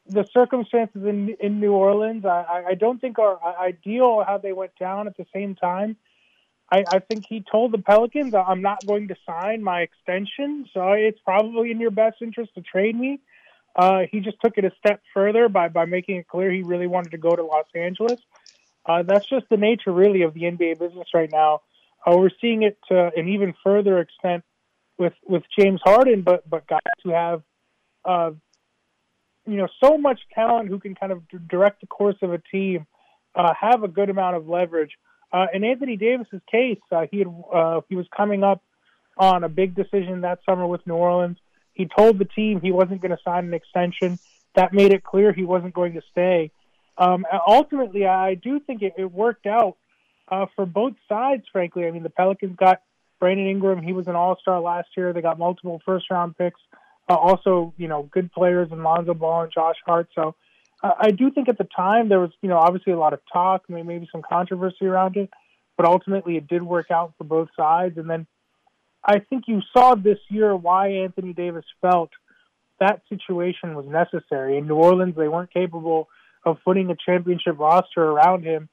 the circumstances in New Orleans, I don't think are ideal how they went down. At the same time, I think he told the Pelicans, I'm not going to sign my extension, so it's probably in your best interest to trade me. He just took it a step further by making it clear he really wanted to go to Los Angeles. That's just the nature, really, of the NBA business right now. We're seeing it to an even further extent with James Harden, but guys who have, so much talent who can kind of direct the course of a team, have a good amount of leverage. In Anthony Davis's case, he was coming up on a big decision that summer with New Orleans. He told the team he wasn't going to sign an extension. That made it clear he wasn't going to stay. Ultimately, I do think it worked out for both sides, frankly. I mean, the Pelicans got Brandon Ingram. He was an all-star last year. They got multiple first-round picks. Also, good players in Lonzo Ball and Josh Hart. So I do think at the time there was, obviously a lot of talk, maybe some controversy around it. But ultimately, it did work out for both sides. And then I think you saw this year why Anthony Davis felt that situation was necessary. In New Orleans, they weren't capable of putting a championship roster around him.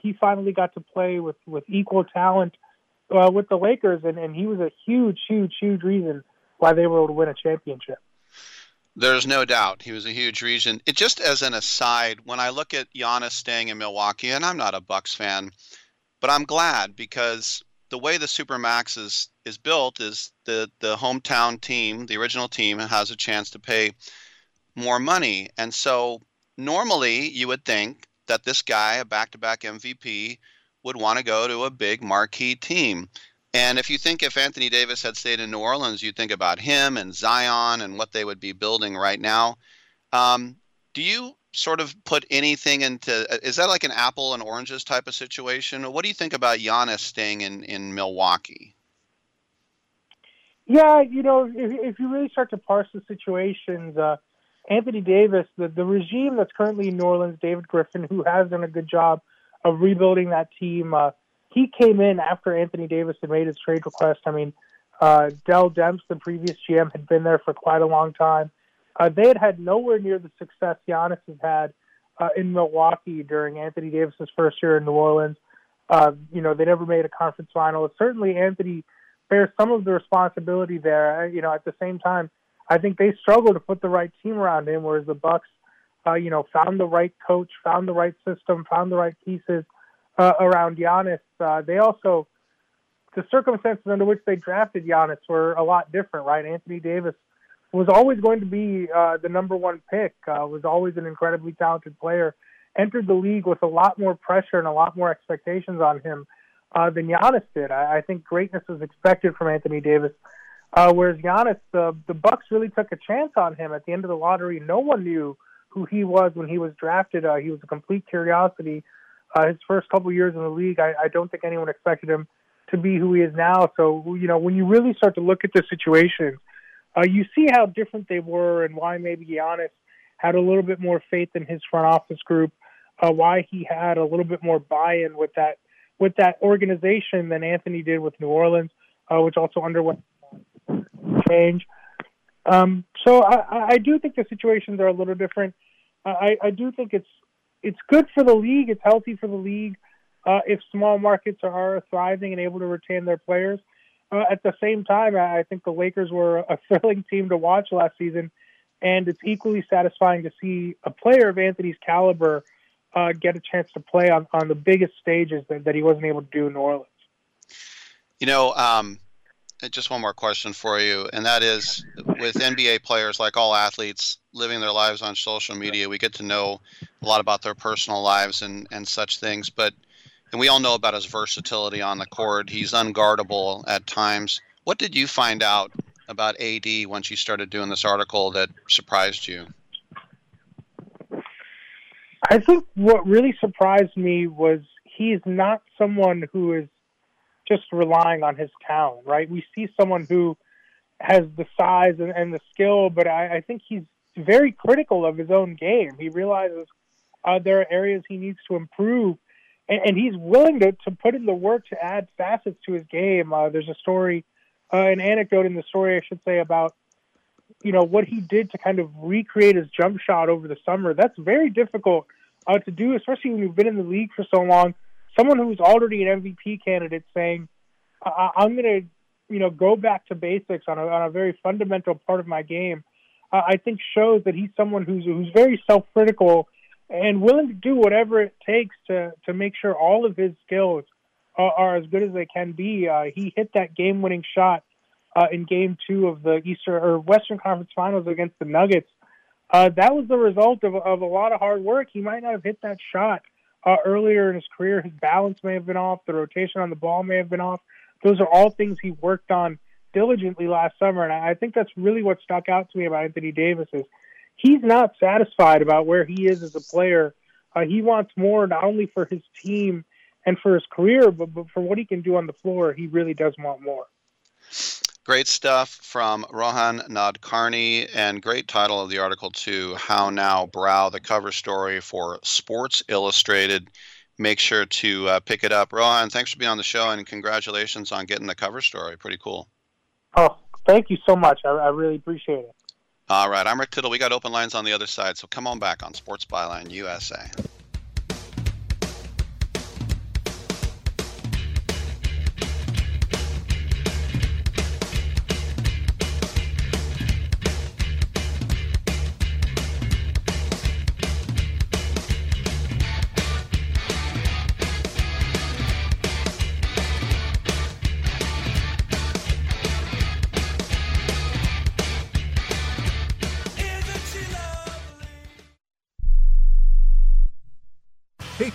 He finally got to play with equal talent with the Lakers, and he was a huge, huge, huge reason why they were able to win a championship. There's no doubt he was a huge reason. It just as an aside, when I look at Giannis staying in Milwaukee, and I'm not a Bucks fan, but I'm glad because the way the Supermax is built is the hometown team, the original team, has a chance to pay more money. And so normally you would think that this guy, a back-to-back MVP, would want to go to a big marquee team. And if Anthony Davis had stayed in New Orleans, you'd think about him and Zion and what they would be building right now. Do you sort of put anything into, is that like an apple and oranges type of situation? Or what do you think about Giannis staying in Milwaukee? Yeah, if you really start to parse the situations, Anthony Davis, the regime that's currently in New Orleans, David Griffin, who has done a good job of rebuilding that team, he came in after Anthony Davis had made his trade request. I mean, Dell Demps, the previous GM, had been there for quite a long time. They had nowhere near the success Giannis has had in Milwaukee during Anthony Davis's first year in New Orleans. They never made a conference final. Certainly, Anthony bears some of the responsibility there. At the same time, I think they struggled to put the right team around him, whereas the Bucks, found the right coach, found the right system, found the right pieces around Giannis. The circumstances under which they drafted Giannis were a lot different, right? Anthony Davis was always going to be the number one pick, was always an incredibly talented player, entered the league with a lot more pressure and a lot more expectations on him than Giannis did. I think greatness was expected from Anthony Davis, whereas Giannis, the Bucks really took a chance on him at the end of the lottery. No one knew who he was when he was drafted. He was a complete curiosity. His first couple years in the league, I don't think anyone expected him to be who he is now. So, you know, when you really start to look at the situation, you see how different they were and why maybe Giannis had a little bit more faith in his front office group, why he had a little bit more buy-in with that organization than Anthony did with New Orleans, which also underwent change. So I do think the situations are a little different. I do think it's good for the league. It's healthy for the league if small markets are thriving and able to retain their players. At the same time, I think the Lakers were a thrilling team to watch last season, and it's equally satisfying to see a player of Anthony's caliber get a chance to play on the biggest stages that he wasn't able to do in New Orleans. You know, just one more question for you, and that is, with NBA players, like all athletes, living their lives on social media, we get to know a lot about their personal lives and such things, but and we all know about his versatility on the court. He's unguardable at times. What did you find out about AD once you started doing this article that surprised you? I think what really surprised me was he's not someone who is just relying on his talent, right? We see someone who has the size and the skill, but I think he's very critical of his own game. He realizes there are areas he needs to improve, and he's willing to put in the work to add facets to his game. There's a story, an anecdote in the story, I should say, about, you know, what he did to kind of recreate his jump shot over the summer. That's very difficult to do, especially when you've been in the league for so long. Someone who's already an MVP candidate saying, I'm going to, you know, go back to basics on a very fundamental part of my game, I think shows that he's someone who's very self-critical and willing to do whatever it takes to make sure all of his skills are as good as they can be. He hit that game-winning shot in Game 2 of the Western Conference Finals against the Nuggets. That was the result of a lot of hard work. He might not have hit that shot earlier in his career. His balance may have been off. The rotation on the ball may have been off. Those are all things he worked on diligently last summer, and I think that's really what stuck out to me about Anthony Davis is he's not satisfied about where he is as a player. He wants more, not only for his team and for his career, but for what he can do on the floor. He really does want more. Great stuff from Rohan Nadkarni, and great title of the article, too, How Now Brow, the cover story for Sports Illustrated. Make sure to pick it up. Rohan, thanks for being on the show, and congratulations on getting the cover story. Pretty cool. Oh, thank you so much. I really appreciate it. All right, I'm Rick Tittle. We got open lines on the other side, so come on back on Sports Byline USA.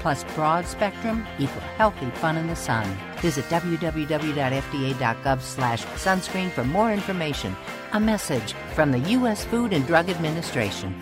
plus broad spectrum equal healthy fun in the sun. Visit www.fda.gov/sunscreen for more information. A message from the U.S. Food and Drug Administration.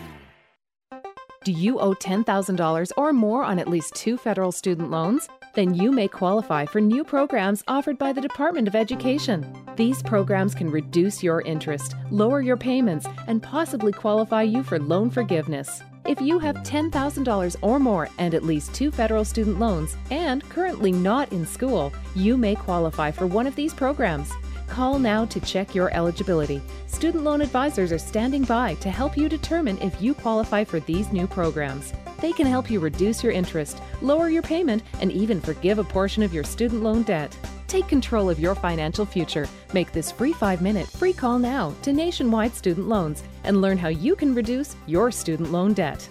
Do you owe $10,000 or more on at least 2 federal student loans? Then you may qualify for new programs offered by the Department of Education. These programs can reduce your interest, lower your payments, and possibly qualify you for loan forgiveness. If you have $10,000 or more and at least 2 federal student loans and currently not in school, you may qualify for one of these programs. Call now to check your eligibility. Student loan advisors are standing by to help you determine if you qualify for these new programs. They can help you reduce your interest, lower your payment, and even forgive a portion of your student loan debt. Take control of your financial future. Make this free 5-minute free call now to Nationwide Student Loans and learn how you can reduce your student loan debt.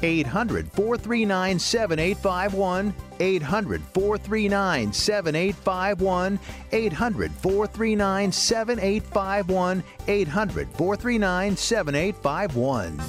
800-439-7851, 800-439-7851, 800-439-7851, 800-439-7851.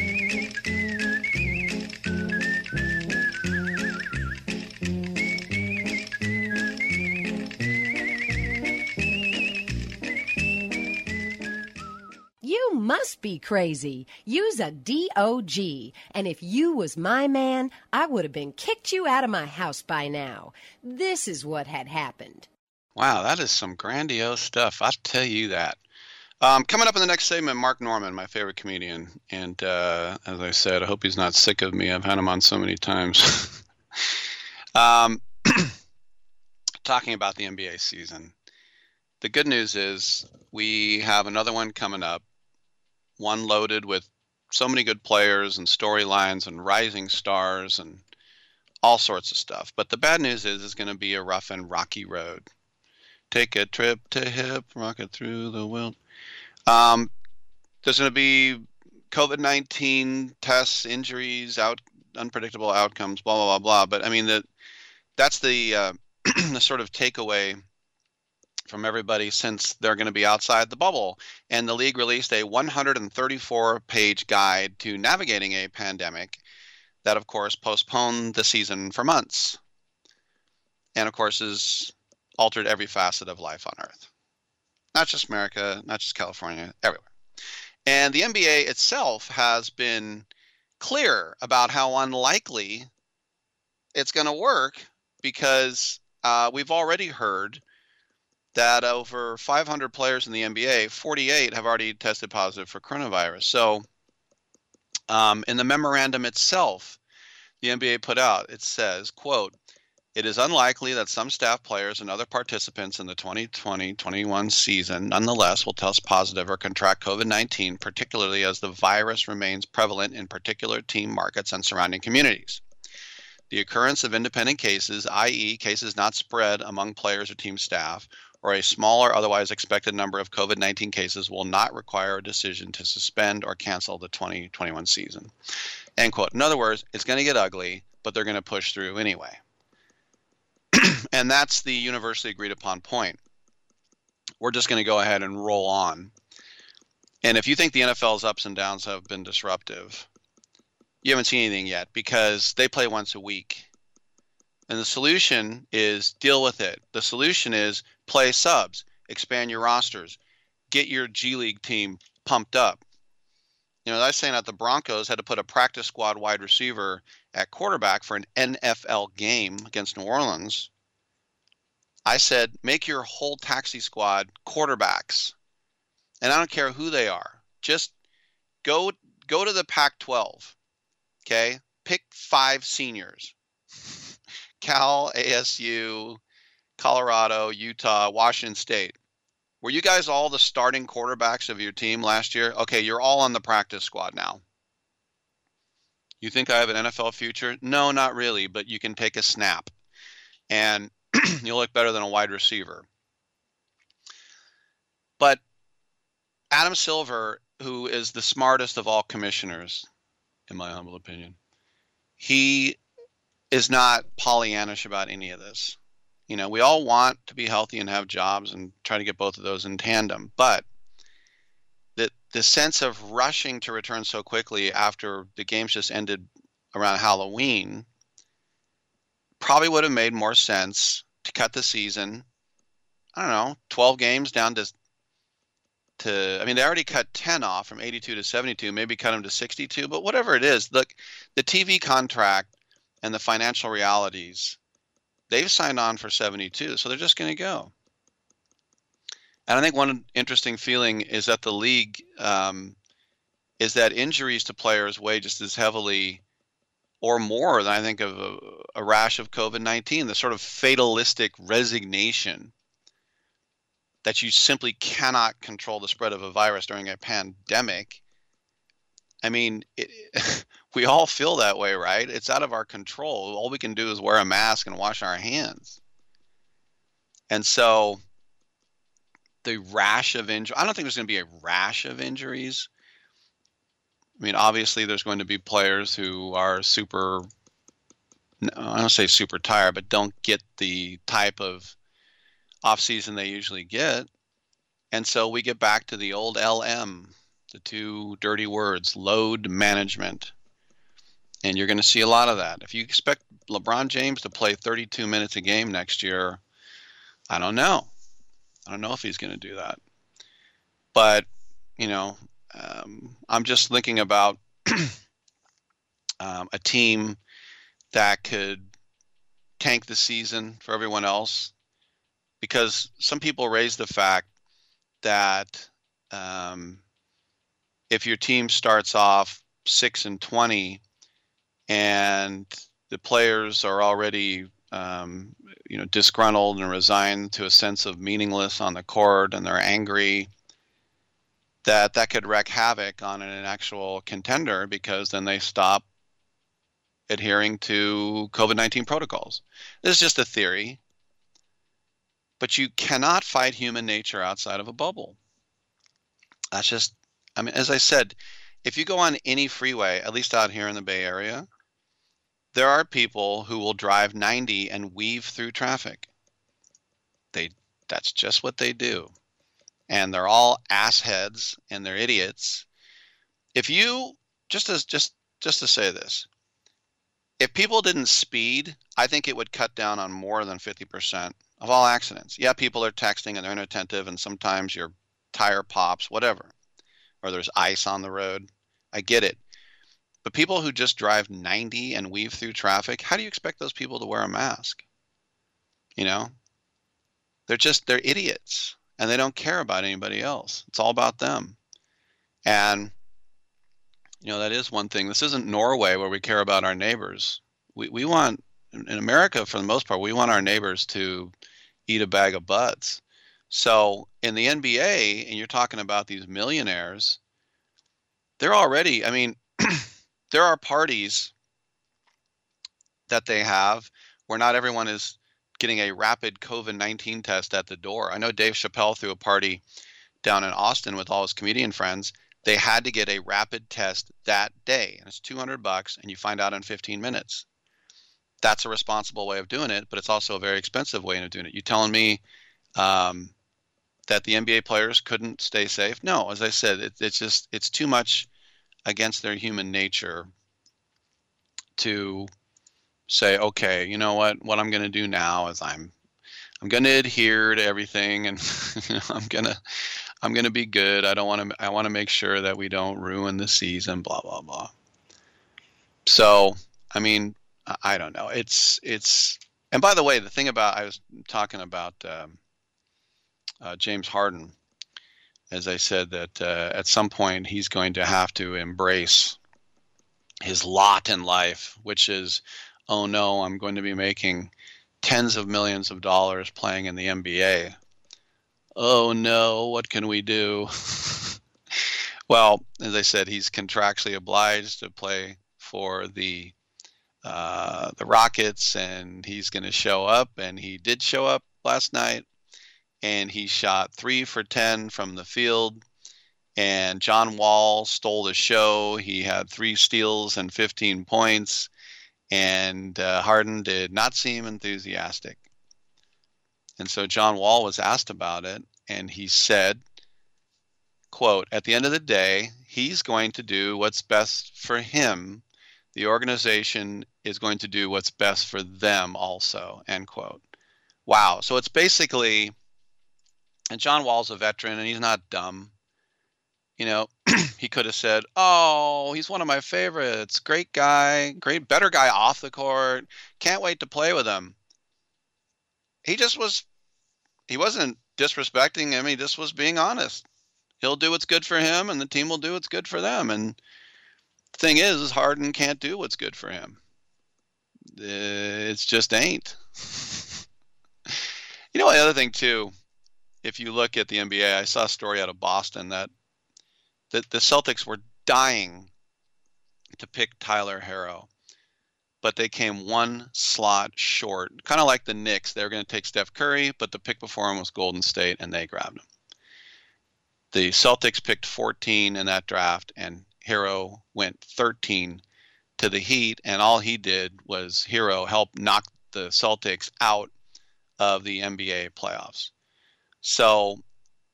You must be crazy. You's a D.O.G. And if you was my man, I would have been kicked you out of my house by now. This is what had happened. Wow, that is some grandiose stuff. I'll tell you that. Coming up in the next segment, Mark Normand, my favorite comedian. And as I said, I hope he's not sick of me. I've had him on so many times. Talking about the NBA season. The good news is we have another one coming up. One loaded with so many good players and storylines and rising stars and all sorts of stuff. But the bad news is it's going to be a rough and rocky road. Take a trip to hip, rocket through the wild. There's going to be COVID-19 tests, injuries, unpredictable outcomes, blah, blah, blah, blah. But, I mean, that's the sort of takeaway from everybody since they're going to be outside the bubble. And the league released a 134-page guide to navigating a pandemic that, of course, postponed the season for months and, of course, has altered every facet of life on Earth. Not just America, not just California, everywhere. And the NBA itself has been clear about how unlikely it's going to work because we've already heard that over 500 players in the NBA, 48 have already tested positive for coronavirus. So in the memorandum itself, the NBA put out, it says, quote, "It is unlikely that some staff players and other participants in the 2020-21 season nonetheless will test positive or contract COVID-19, particularly as the virus remains prevalent in particular team markets and surrounding communities. The occurrence of independent cases, i.e. cases not spread among players or team staff, or a small or otherwise expected number of COVID-19 cases will not require a decision to suspend or cancel the 2021 season." End quote. In other words, it's going to get ugly, but they're going to push through anyway. And that's the universally agreed upon point. We're just going to go ahead and roll on. And if you think the NFL's ups and downs have been disruptive, you haven't seen anything yet because they play once a week. And the solution is deal with it. The solution is play subs, expand your rosters, get your G League team pumped up. You know, I was saying that the Broncos had to put a practice squad wide receiver at quarterback for an NFL game against New Orleans. I said, make your whole taxi squad quarterbacks. And I don't care who they are. Just go to the Pac-12, okay? Pick 5 seniors. Cal, ASU, Colorado, Utah, Washington State. Were you guys all the starting quarterbacks of your team last year? Okay, you're all on the practice squad now. You think I have an NFL future? No, not really, but you can take a snap. And you'll look better than a wide receiver. But Adam Silver, who is the smartest of all commissioners, in my humble opinion, he is not Pollyannish about any of this. You know, we all want to be healthy and have jobs and try to get both of those in tandem. But the sense of rushing to return so quickly after the games just ended around Halloween probably would have made more sense to cut the season, I don't know, 12 games down to I mean, they already cut 10 off from 82 to 72, maybe cut them to 62. But whatever it is, look, the TV contract and the financial realities, they've signed on for 72, so they're just going to go. And I think one interesting feeling is that the league is that injuries to players weigh just as heavily or more than I think of a rash of COVID-19, the sort of fatalistic resignation that you simply cannot control the spread of a virus during a pandemic. I mean, we all feel that way, right? It's out of our control. All we can do is wear a mask and wash our hands. And so the rash of injury, I don't think there's going to be a rash of injuries. I mean, obviously there's going to be players who are super, I don't say super tired, but don't get the type of offseason they usually get. And so we get back to the old LM, the two dirty words, load management. And you're going to see a lot of that. If you expect LeBron James to play 32 minutes a game next year, I don't know. I don't know if he's going to do that. But, you know, I'm just thinking about a team that could tank the season for everyone else, because some people raise the fact that if your team starts off 6-20 and the players are already disgruntled and resigned to a sense of meaningless on the court, and they're angry, that could wreak havoc on an actual contender, because then they stop adhering to COVID-19 protocols. This is just a theory, but you cannot fight human nature outside of a bubble. That's just, I mean, as I said, if you go on any freeway, at least out here in the Bay Area, there are people who will drive 90 and weave through traffic. That's just what they do. And they're all assheads and they're idiots. If you, just to say this, if people didn't speed, I think it would cut down on more than 50% of all accidents. Yeah, people are texting and they're inattentive and sometimes your tire pops, whatever, or there's ice on the road. I get it. But people who just drive 90 and weave through traffic, how do you expect those people to wear a mask? You know, they're idiots and they don't care about anybody else. It's all about them. And, you know, that is one thing. This isn't Norway where we care about our neighbors. We want, in America, for the most part, we want our neighbors to eat a bag of butts. So in the NBA, and you're talking about these millionaires, they're already, I mean, there are parties that they have where not everyone is getting a rapid COVID-19 test at the door. I know Dave Chappelle threw a party down in Austin with all his comedian friends. They had to get a rapid test that day, and it's $200 and you find out in 15 minutes. That's a responsible way of doing it, but it's also a very expensive way of doing it. You telling me that the NBA players couldn't stay safe? No, as I said, it's too much against their human nature to say, okay, you know what I'm going to do now is I'm going to adhere to everything, and you know, I'm going to be good. I want to make sure that we don't ruin the season, blah, blah, blah. So, I mean, I don't know. And by the way, the thing about, I was talking about James Harden, as I said, that at some point he's going to have to embrace his lot in life, which is, oh no, I'm going to be making tens of millions of dollars playing in the NBA. Oh no, what can we do? Well, as I said, he's contractually obliged to play for the Rockets, and he's going to show up, and he did show up last night, and he shot 3 for 10 from the field, and John Wall stole the show. He had 3 steals and 15 points, and Harden did not seem enthusiastic. And so John Wall was asked about it, and he said, quote, "At the end of the day, he's going to do what's best for him. The organization is going to do what's best for them also," end quote. Wow. So it's basically, and John Wall's a veteran, and he's not dumb. You know, he could have said, "Oh, he's one of my favorites. Great guy, great, better guy off the court. Can't wait to play with him." He just was, he wasn't disrespecting him. He just was being honest. He'll do what's good for him, and the team will do what's good for them. And the thing is Harden can't do what's good for him. It just ain't. You know, the other thing, too, if you look at the NBA, I saw a story out of Boston that the Celtics were dying to pick Tyler Herro, but they came one slot short, kind of like the Knicks. They were going to take Steph Curry, but the pick before him was Golden State, and they grabbed him. The Celtics picked 14 in that draft, and Herro went 13 to the Heat, and all he did was Herro helped knock the Celtics out of the NBA playoffs. So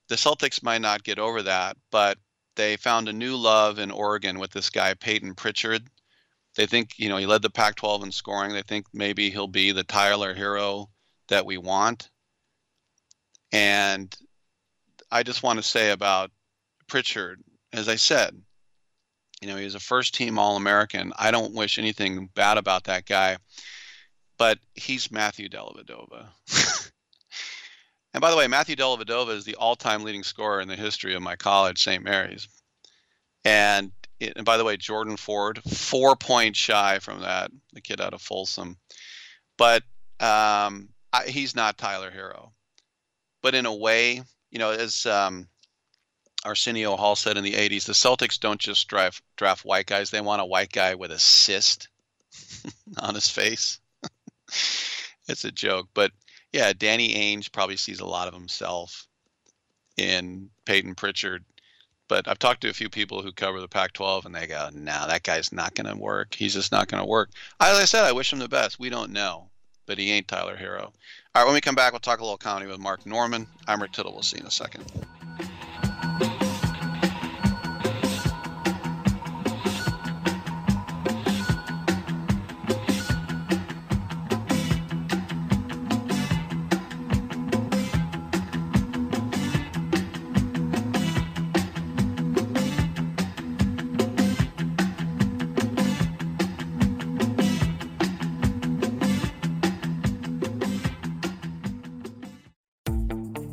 the Celtics might not get over that, but they found a new love in Oregon with this guy, Peyton Pritchard. They think, you know, he led the Pac-12 in scoring. They think maybe he'll be the Tyler Herro that we want. And I just want to say about Pritchard, as I said, you know, he was a first-team All-American. I don't wish anything bad about that guy, but he's Matthew Dellavedova. And by the way, Matthew Dellavedova is the all-time leading scorer in the history of my college, St. Mary's. And by the way, Jordan Ford, 4 points shy from that, the kid out of Folsom. But he's not Tyler Herro. But in a way, you know, as Arsenio Hall said in the 80s, the Celtics don't just draft white guys. They want a white guy with a cyst on his face. It's a joke. But, yeah, Danny Ainge probably sees a lot of himself in Peyton Pritchard. But I've talked to a few people who cover the Pac-12, and they go, "No, that guy's not going to work. He's just not going to work." As I said, I wish him the best. We don't know. But he ain't Tyler Herro. All right, when we come back, we'll talk a little comedy with Mark Normand. I'm Rick Tittle. We'll see you in a second.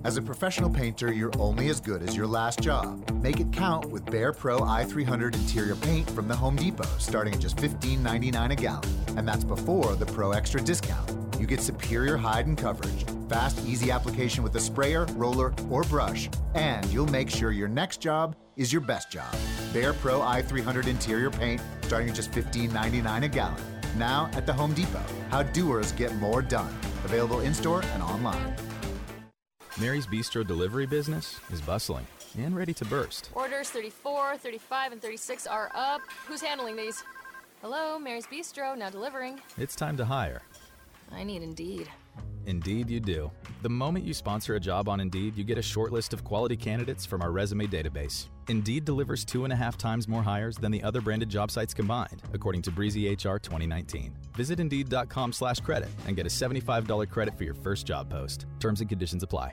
As a professional painter, you're only as good as your last job. Make it count with Behr Pro i300 interior paint from the Home Depot, starting at just $15.99 a gallon. And that's before the Pro Extra discount. You get superior hide and coverage, fast, easy application with a sprayer, roller, or brush, and you'll make sure your next job is your best job. Behr Pro i300 interior paint, starting at just $15.99 a gallon. Now at the Home Depot, how doers get more done. Available in-store and online. Mary's Bistro delivery business is bustling and ready to burst. Orders 34, 35, and 36 are up. Who's handling these? Hello, Mary's Bistro, now delivering. It's time to hire. I need Indeed. Indeed you do. The moment you sponsor a job on Indeed, you get a short list of quality candidates from our resume database. Indeed delivers 2.5 times more hires than the other branded job sites combined, according to Breezy HR 2019. Visit Indeed.com/credit and get a $75 credit for your first job post. Terms and conditions apply.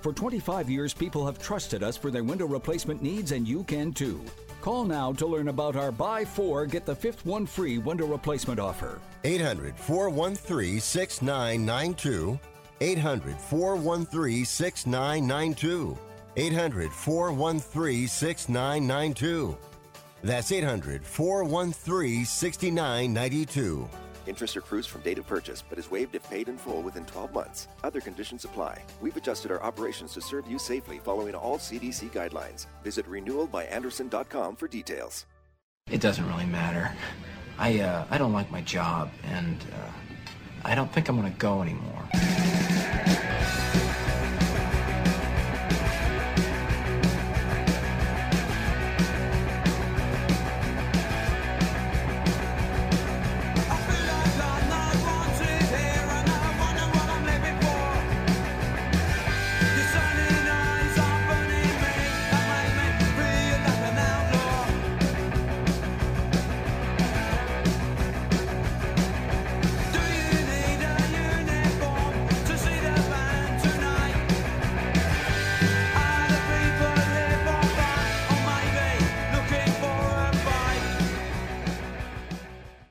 For 25 years, people have trusted us for their window replacement needs, and you can too. Call now to learn about our Buy 4, Get the 5th One Free window replacement offer. 800-413-6992. 800-413-6992. 800-413-6992. That's 800-413-6992. Interest accrues from date of purchase, but is waived if paid in full within 12 months. Other conditions apply. We've adjusted our operations to serve you safely following all CDC guidelines. Visit renewalbyanderson.com for details. It doesn't really matter. I don't like my job, and I don't think I'm going to go anymore.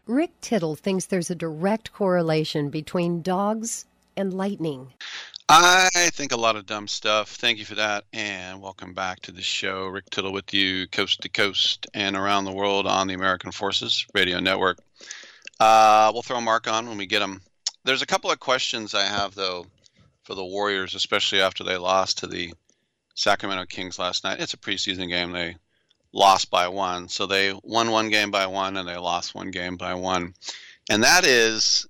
Rick Tittle thinks there's a direct correlation between dogs and lightning. I think a lot of dumb stuff. Thank you for that, and welcome back to the show. Rick Tittle with you, coast to coast and around the world on the American Forces Radio Network. We'll throw Mark on when we get him. There's a couple of questions I have, though, for the Warriors, especially after they lost to the Sacramento Kings last night. It's a preseason game. They lost by one. So they won one game by one, and they lost one game by one. And that is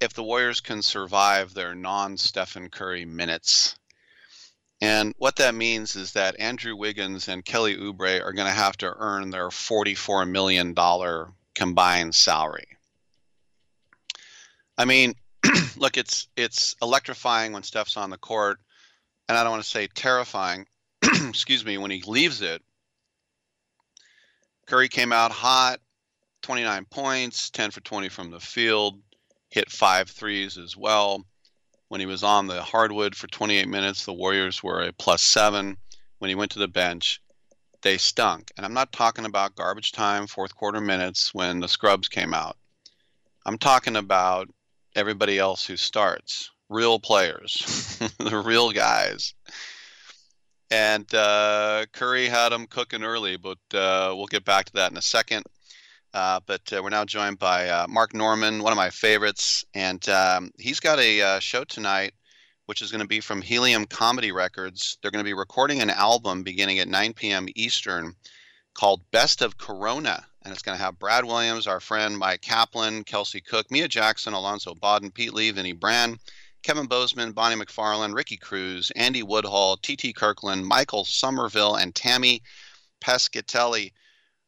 if the Warriors can survive their non-Stephen Curry minutes. And what that means is that Andrew Wiggins and Kelly Oubre are going to have to earn their $44 million combined salary. I mean, look, it's electrifying when Steph's on the court, and I don't want to say terrifying, excuse me, when he leaves it. Curry came out hot, 29 points, 10 for 20 from the field, hit 5 threes as well. When he was on the hardwood for 28 minutes, the Warriors were a +7. When he went to the bench, they stunk. And I'm not talking about garbage time, fourth quarter minutes when the scrubs came out. I'm talking about everybody else who starts, real players, the real guys. And Curry had them cooking early, but we'll get back to that in a second. But we're now joined by Mark Normand, one of my favorites. And he's got a show tonight, which is going to be from Helium Comedy Records. They're going to be recording an album beginning at 9 p.m. Eastern called Best of Corona. And it's going to have Brad Williams, our friend Mike Kaplan, Kelsey Cook, Mia Jackson, Alonzo Bodden, Pete Lee, Vinnie Brand, Kevin Bozeman, Bonnie McFarlane, Ricky Cruz, Andy Woodhull, T.T. Kirkland, Michael Somerville, and Tammy Pescatelli.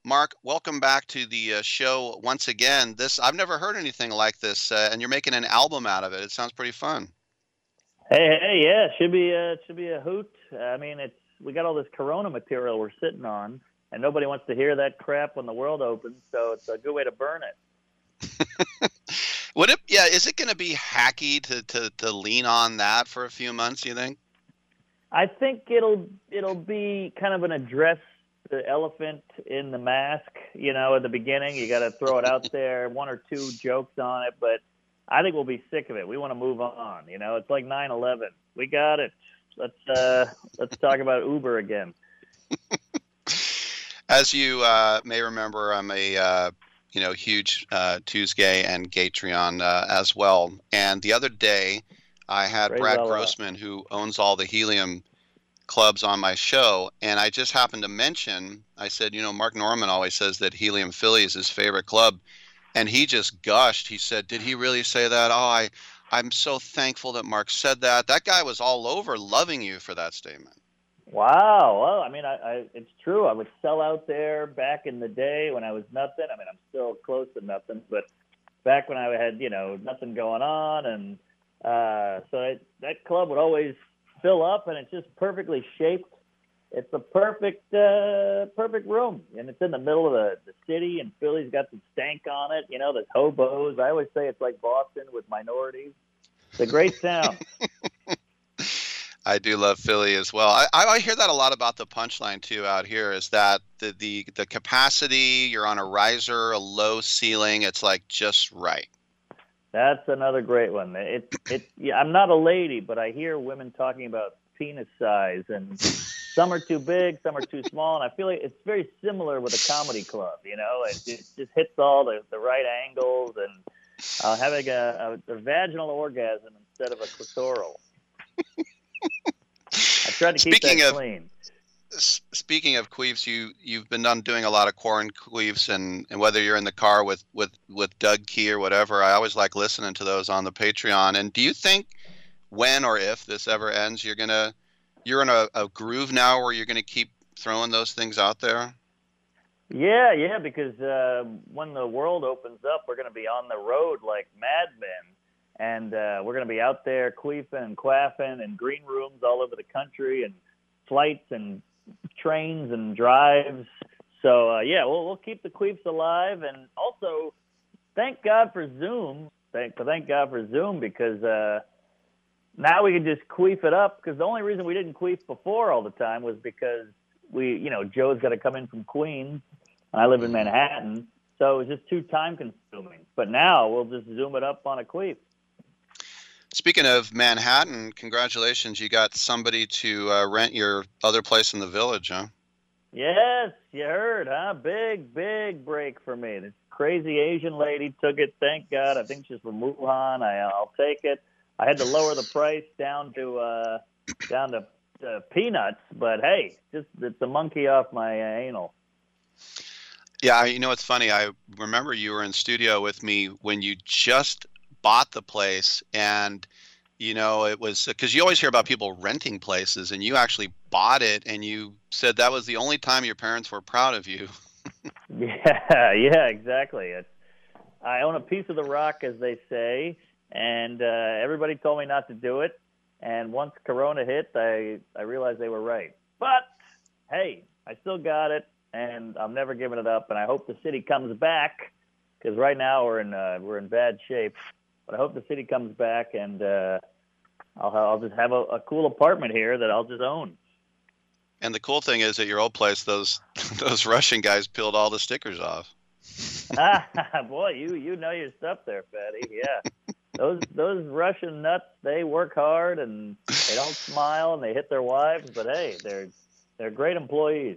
Mark, welcome back to the show once again. I've never heard anything like this, and you're making an album out of it. It sounds pretty fun. Hey, yeah, it should be a hoot. I mean, we got all this Corona material we're sitting on, and nobody wants to hear that crap when the world opens, so it's a good way to burn it. Is it going to be hacky to lean on that for a few months, you think? I think it'll be kind of an address the elephant in the mask, you know, at the beginning. You got to throw it out there, one or two jokes on it, but I think we'll be sick of it. We want to move on, you know. It's like 9/11. We got it. Let's talk about Uber again. As you may remember, I'm a huge Tuesday and Gatreon as well. And the other day, I had Brad Grossman, who owns all the Helium clubs, on my show, and I just happened to mention, I said, Mark Normand always says that Helium Philly is his favorite club, and he just gushed. He said, did he really say that? Oh, I'm so thankful that Mark said that. That guy was all over loving you for that statement. Wow. Well, I mean, I it's true. I would sell out there back in the day when I was nothing. I mean, I'm still close to nothing, but back when I had, nothing going on, and so that club would always fill up, and it's just perfectly shaped. It's a perfect room, and it's in the middle of the city, and Philly's got some stank on it. There's hobos. I always say it's like Boston with minorities. It's a great town. I do love Philly as well. I hear that a lot about the punchline, too, out here, is that the capacity, you're on a riser, a low ceiling, it's like just right. That's another great one. Yeah, I'm not a lady, but I hear women talking about penis size, and some are too big, some are too small, and I feel like it's very similar with a comedy club. It just hits all the right angles, and having a vaginal orgasm instead of a clitoral. I tried to keep that clean. Speaking of queefs, you've been doing a lot of quarantine queefs, and whether you're in the car with Doug Key or whatever, I always like listening to those on the Patreon. And do you think when or if this ever ends, you're in a groove now where you're gonna keep throwing those things out there? Yeah, because when the world opens up, we're gonna be on the road like madmen. And we're going to be out there queefing and quaffing in green rooms all over the country, and flights and trains and drives. So, we'll keep the queefs alive. And also, thank God for Zoom. Thank God for Zoom, because now we can just queef it up. Because the only reason we didn't queef before all the time was because Joe's got to come in from Queens, and I live in Manhattan. So it was just too time-consuming. But now we'll just Zoom it up on a queef. Speaking of Manhattan, congratulations. You got somebody to rent your other place in the Village, huh? Yes, you heard, huh? Big break for me. This crazy Asian lady took it, thank God. I think she's from Wuhan. I'll take it. I had to lower the price down to peanuts, but hey, just it's a monkey off my anal. Yeah, it's funny. I remember you were in studio with me when you just bought the place, and it was because you always hear about people renting places, and you actually bought it, and you said that was the only time your parents were proud of you. yeah, exactly. I own a piece of the rock, as they say, and everybody told me not to do it, and once Corona hit, I realized they were right. But hey, I still got it, and I'm never giving it up, and I hope the city comes back, because right now we're in bad shape. But I hope the city comes back, and I'll just have a cool apartment here that I'll just own. And the cool thing is, at your old place, those Russian guys peeled all the stickers off. Boy, you know your stuff there, Fatty. Yeah, those Russian nuts, they work hard, and they don't smile, and they hit their wives. But hey, they're great employees.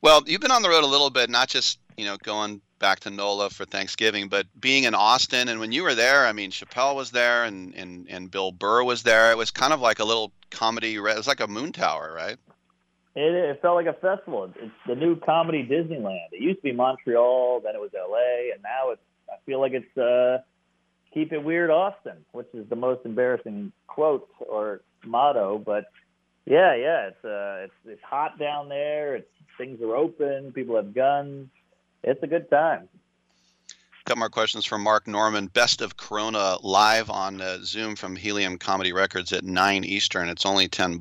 Well, you've been on the road a little bit, not just going back to NOLA for Thanksgiving, but being in Austin. And when you were there, I mean, Chappelle was there, and Bill Burr was there. It was kind of like a little comedy. It was like a moon tower, right? It felt like a festival. It's the new comedy Disneyland. It used to be Montreal, then it was L.A., and now I feel like it's Keep It Weird Austin, which is the most embarrassing quote or motto. But yeah, it's hot down there. Things are open. People have guns. It's a good time. A couple more questions from Mark Normand. Best of Corona live on Zoom from Helium Comedy Records at 9 Eastern. It's only $10.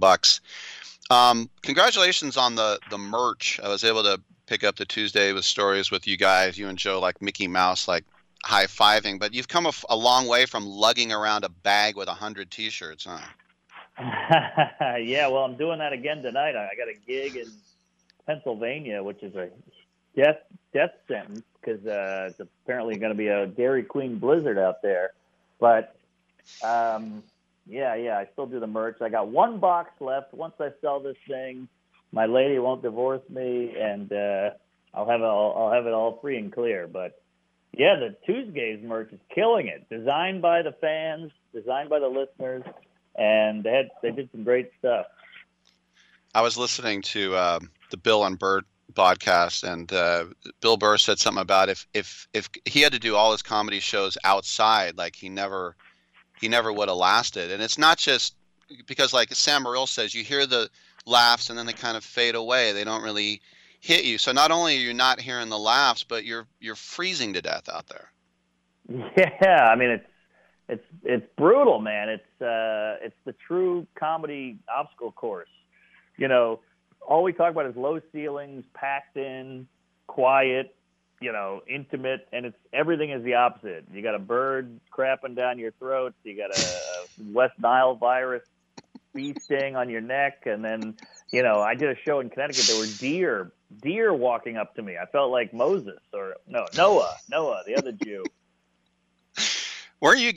Congratulations on the merch. I was able to pick up the Tuesday with Stories with you guys, you and Joe, like Mickey Mouse, like high-fiving. But you've come a long way from lugging around a bag with 100 T-shirts, huh? Yeah, well, I'm doing that again tonight. I got a gig in Pennsylvania, which is a death sentence, because it's apparently going to be a Dairy Queen blizzard out there. But I still do the merch. I got one box left. Once I sell this thing, my lady won't divorce me, and I'll have it all free and clear. But yeah, the Tuesdays merch is killing it. Designed by the fans, designed by the listeners, and they did some great stuff. I was listening to the Bill and Burr podcast, and Bill Burr said something about if he had to do all his comedy shows outside, like he never would have lasted. And it's not just because, like Sam Morril says, you hear the laughs and then they kind of fade away. They don't really hit you. So not only are you not hearing the laughs, but you're freezing to death out there. Yeah, I mean it's brutal, man. It's the true comedy obstacle course. You know, all we talk about is low ceilings, packed in, quiet, you know, intimate, and it's everything is the opposite. You got a bird crapping down your throat, you got a West Nile virus bee sting on your neck, and then, you know, I did a show in Connecticut. There were deer walking up to me. I felt like Moses or Noah, the other Jew. Weren't you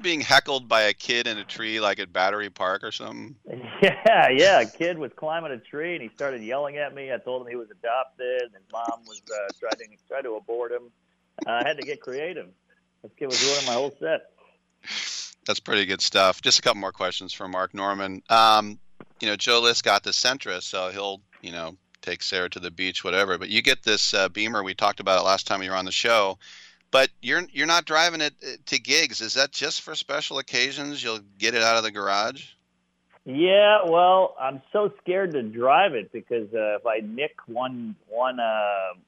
being heckled by a kid in a tree, like at Battery Park or something? Yeah. A kid was climbing a tree and he started yelling at me. I told him he was adopted and his mom was trying to abort him. I had to get creative. This kid was ruining my whole set. That's pretty good stuff. Just a couple more questions from Mark Normand. You know, Joe List got the Sentra, so he'll, you know, take Sarah to the beach, whatever. But you get this Beamer. We talked about it last time you were on the show. But you're not driving it to gigs. Is that just for special occasions? You'll get it out of the garage? Yeah, well, I'm so scared to drive it because if I nick one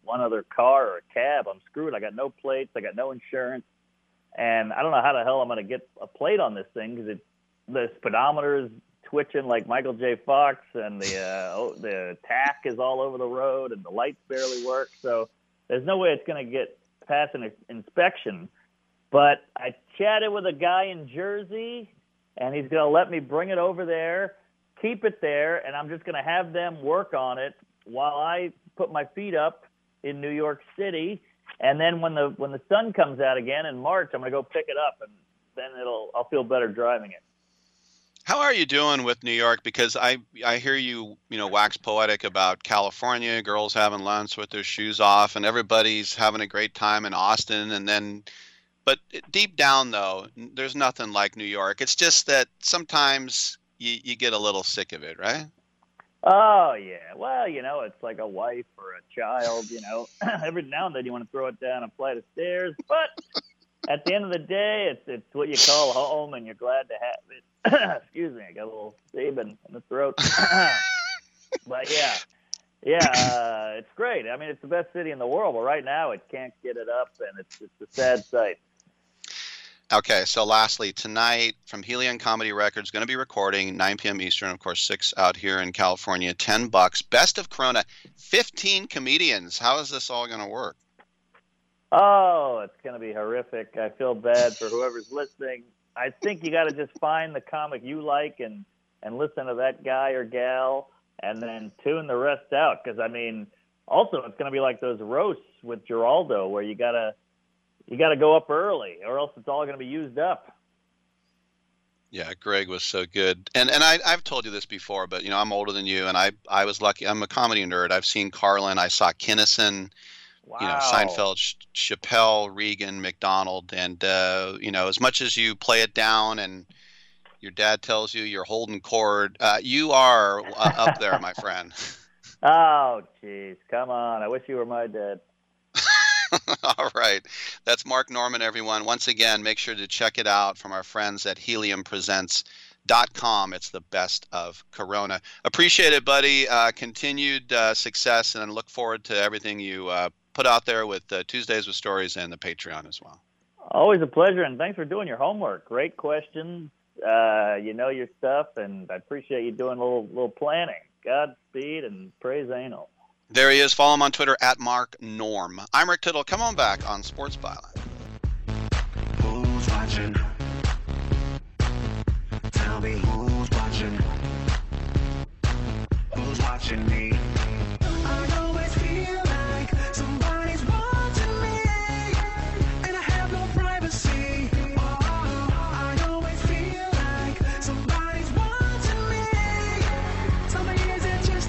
other car or a cab, I'm screwed. I got no plates. I got no insurance. And I don't know how the hell I'm going to get a plate on this thing because the speedometer is twitching like Michael J. Fox, and the tack is all over the road, and the lights barely work. So there's no way it's going to get past an inspection. But I chatted with a guy in Jersey, and he's going to let me bring it over there, keep it there, and I'm just going to have them work on it while I put my feet up in New York City. And then when the sun comes out again in March, I'm going to go pick it up, and then I'll feel better driving it. How are you doing with New York? Because I hear you wax poetic about California, girls having lunch with their shoes off, and everybody's having a great time in Austin. And then, but deep down though, there's nothing like New York. It's just that sometimes you get a little sick of it, right? Oh yeah. Well, you know, it's like a wife or a child. You know, every now and then you want to throw it down a flight of stairs, but at the end of the day, it's what you call home, and you're glad to have it. Excuse me, I got a little stabbing in the throat. But yeah, it's great. I mean, it's the best city in the world, but right now it can't get it up, and it's a sad sight. Okay, so lastly, tonight from Helium Comedy Records, going to be recording 9 p.m. Eastern, of course, 6 out here in California, $10. Best of Corona, 15 comedians. How is this all going to work? Oh, it's going to be horrific. I feel bad for whoever's listening. I think you got to just find the comic you like and listen to that guy or gal, and then tune the rest out. Because, I mean, also it's going to be like those roasts with Geraldo where you got to go up early or else it's all going to be used up. Yeah, Greg was so good. And I've told you this before, but, you know, I'm older than you, and I was lucky. I'm a comedy nerd. I've seen Carlin. I saw Kinnison. Wow. You know, Seinfeld, Chappelle, Regan, McDonald, and, you know, as much as you play it down and your dad tells you're holding cord, you are up there, my friend. Oh, geez. Come on. I wish you were my dad. All right. That's Mark Normand, everyone. Once again, make sure to check it out from our friends at heliumpresents.com. It's the best of Corona. Appreciate it, buddy. Continued success, and I look forward to everything you put out there with Tuesdays with Stories and the Patreon as well. Always a pleasure, and thanks for doing your homework. Great questions. You know your stuff, and I appreciate you doing a little planning. Godspeed and praise anal. There he is. Follow him on Twitter at Mark Norm. I'm Rick Tittle. Come on back on Sports Byline. Who's watching? Tell me who's watching. Who's watching me? I always feel like somebody's watching me, and I have no privacy. Oh, I always feel like somebody's watching me. Tell me, is it just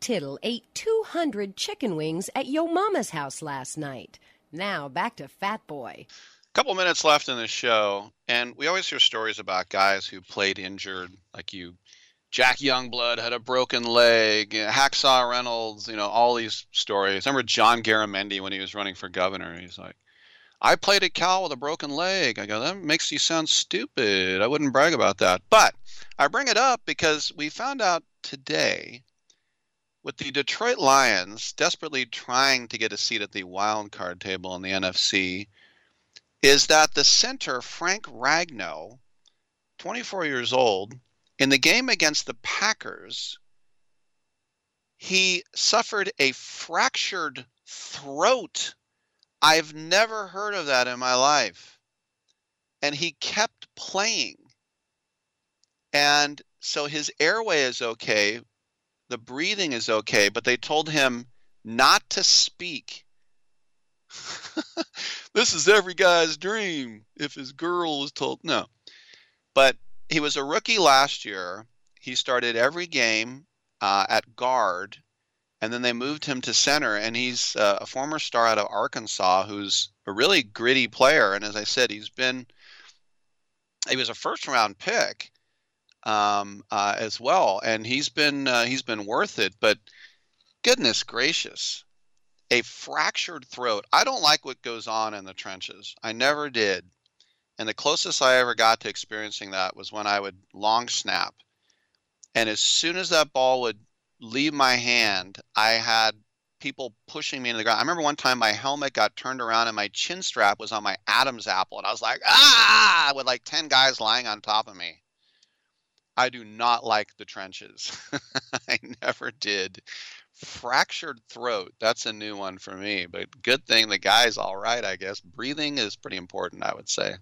Tittle ate 200 chicken wings at Yo Mama's house last night. Now back to Fat Boy. A couple minutes left in the show, and we always hear stories about guys who played injured, like you. Jack Youngblood had a broken leg, Hacksaw Reynolds, you know, all these stories. I remember John Garamendi when he was running for governor. He's like, "I played at Cal with a broken leg." I go, "That makes you sound stupid. I wouldn't brag about that." But I bring it up because we found out today, with the Detroit Lions desperately trying to get a seat at the wild card table in the NFC, is that the center, Frank Ragnow, 24 years old, in the game against the Packers, he suffered a fractured throat. I've never heard of that in my life. And he kept playing. And so his airway is okay. The breathing is okay, but they told him not to speak. This is every guy's dream if his girl was told no. But he was a rookie last year. He started every game at guard, And then they moved him to center, and he's a former star out of Arkansas who's a really gritty player. And as I said, he was a first-round pick as well, and he's been worth it. But goodness gracious, a fractured throat. I don't like what goes on in the trenches. I never did. And the closest I ever got to experiencing that was when I would long snap. And as soon as that ball would leave my hand, I had people pushing me into the ground. I remember one time my helmet got turned around and my chin strap was on my Adam's apple, and I was like, ah, with like 10 guys lying on top of me. I do not like the trenches. I never did. Fractured throat, that's a new one for me, but good thing the guy's all right, I guess. Breathing is pretty important, I would say.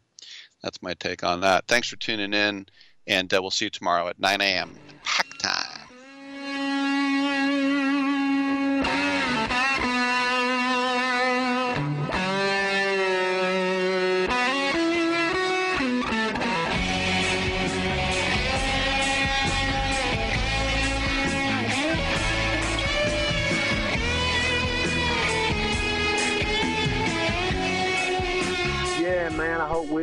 That's my take on that. Thanks for tuning in, and we'll see you tomorrow at 9 a.m. Pack time. Man, I hope we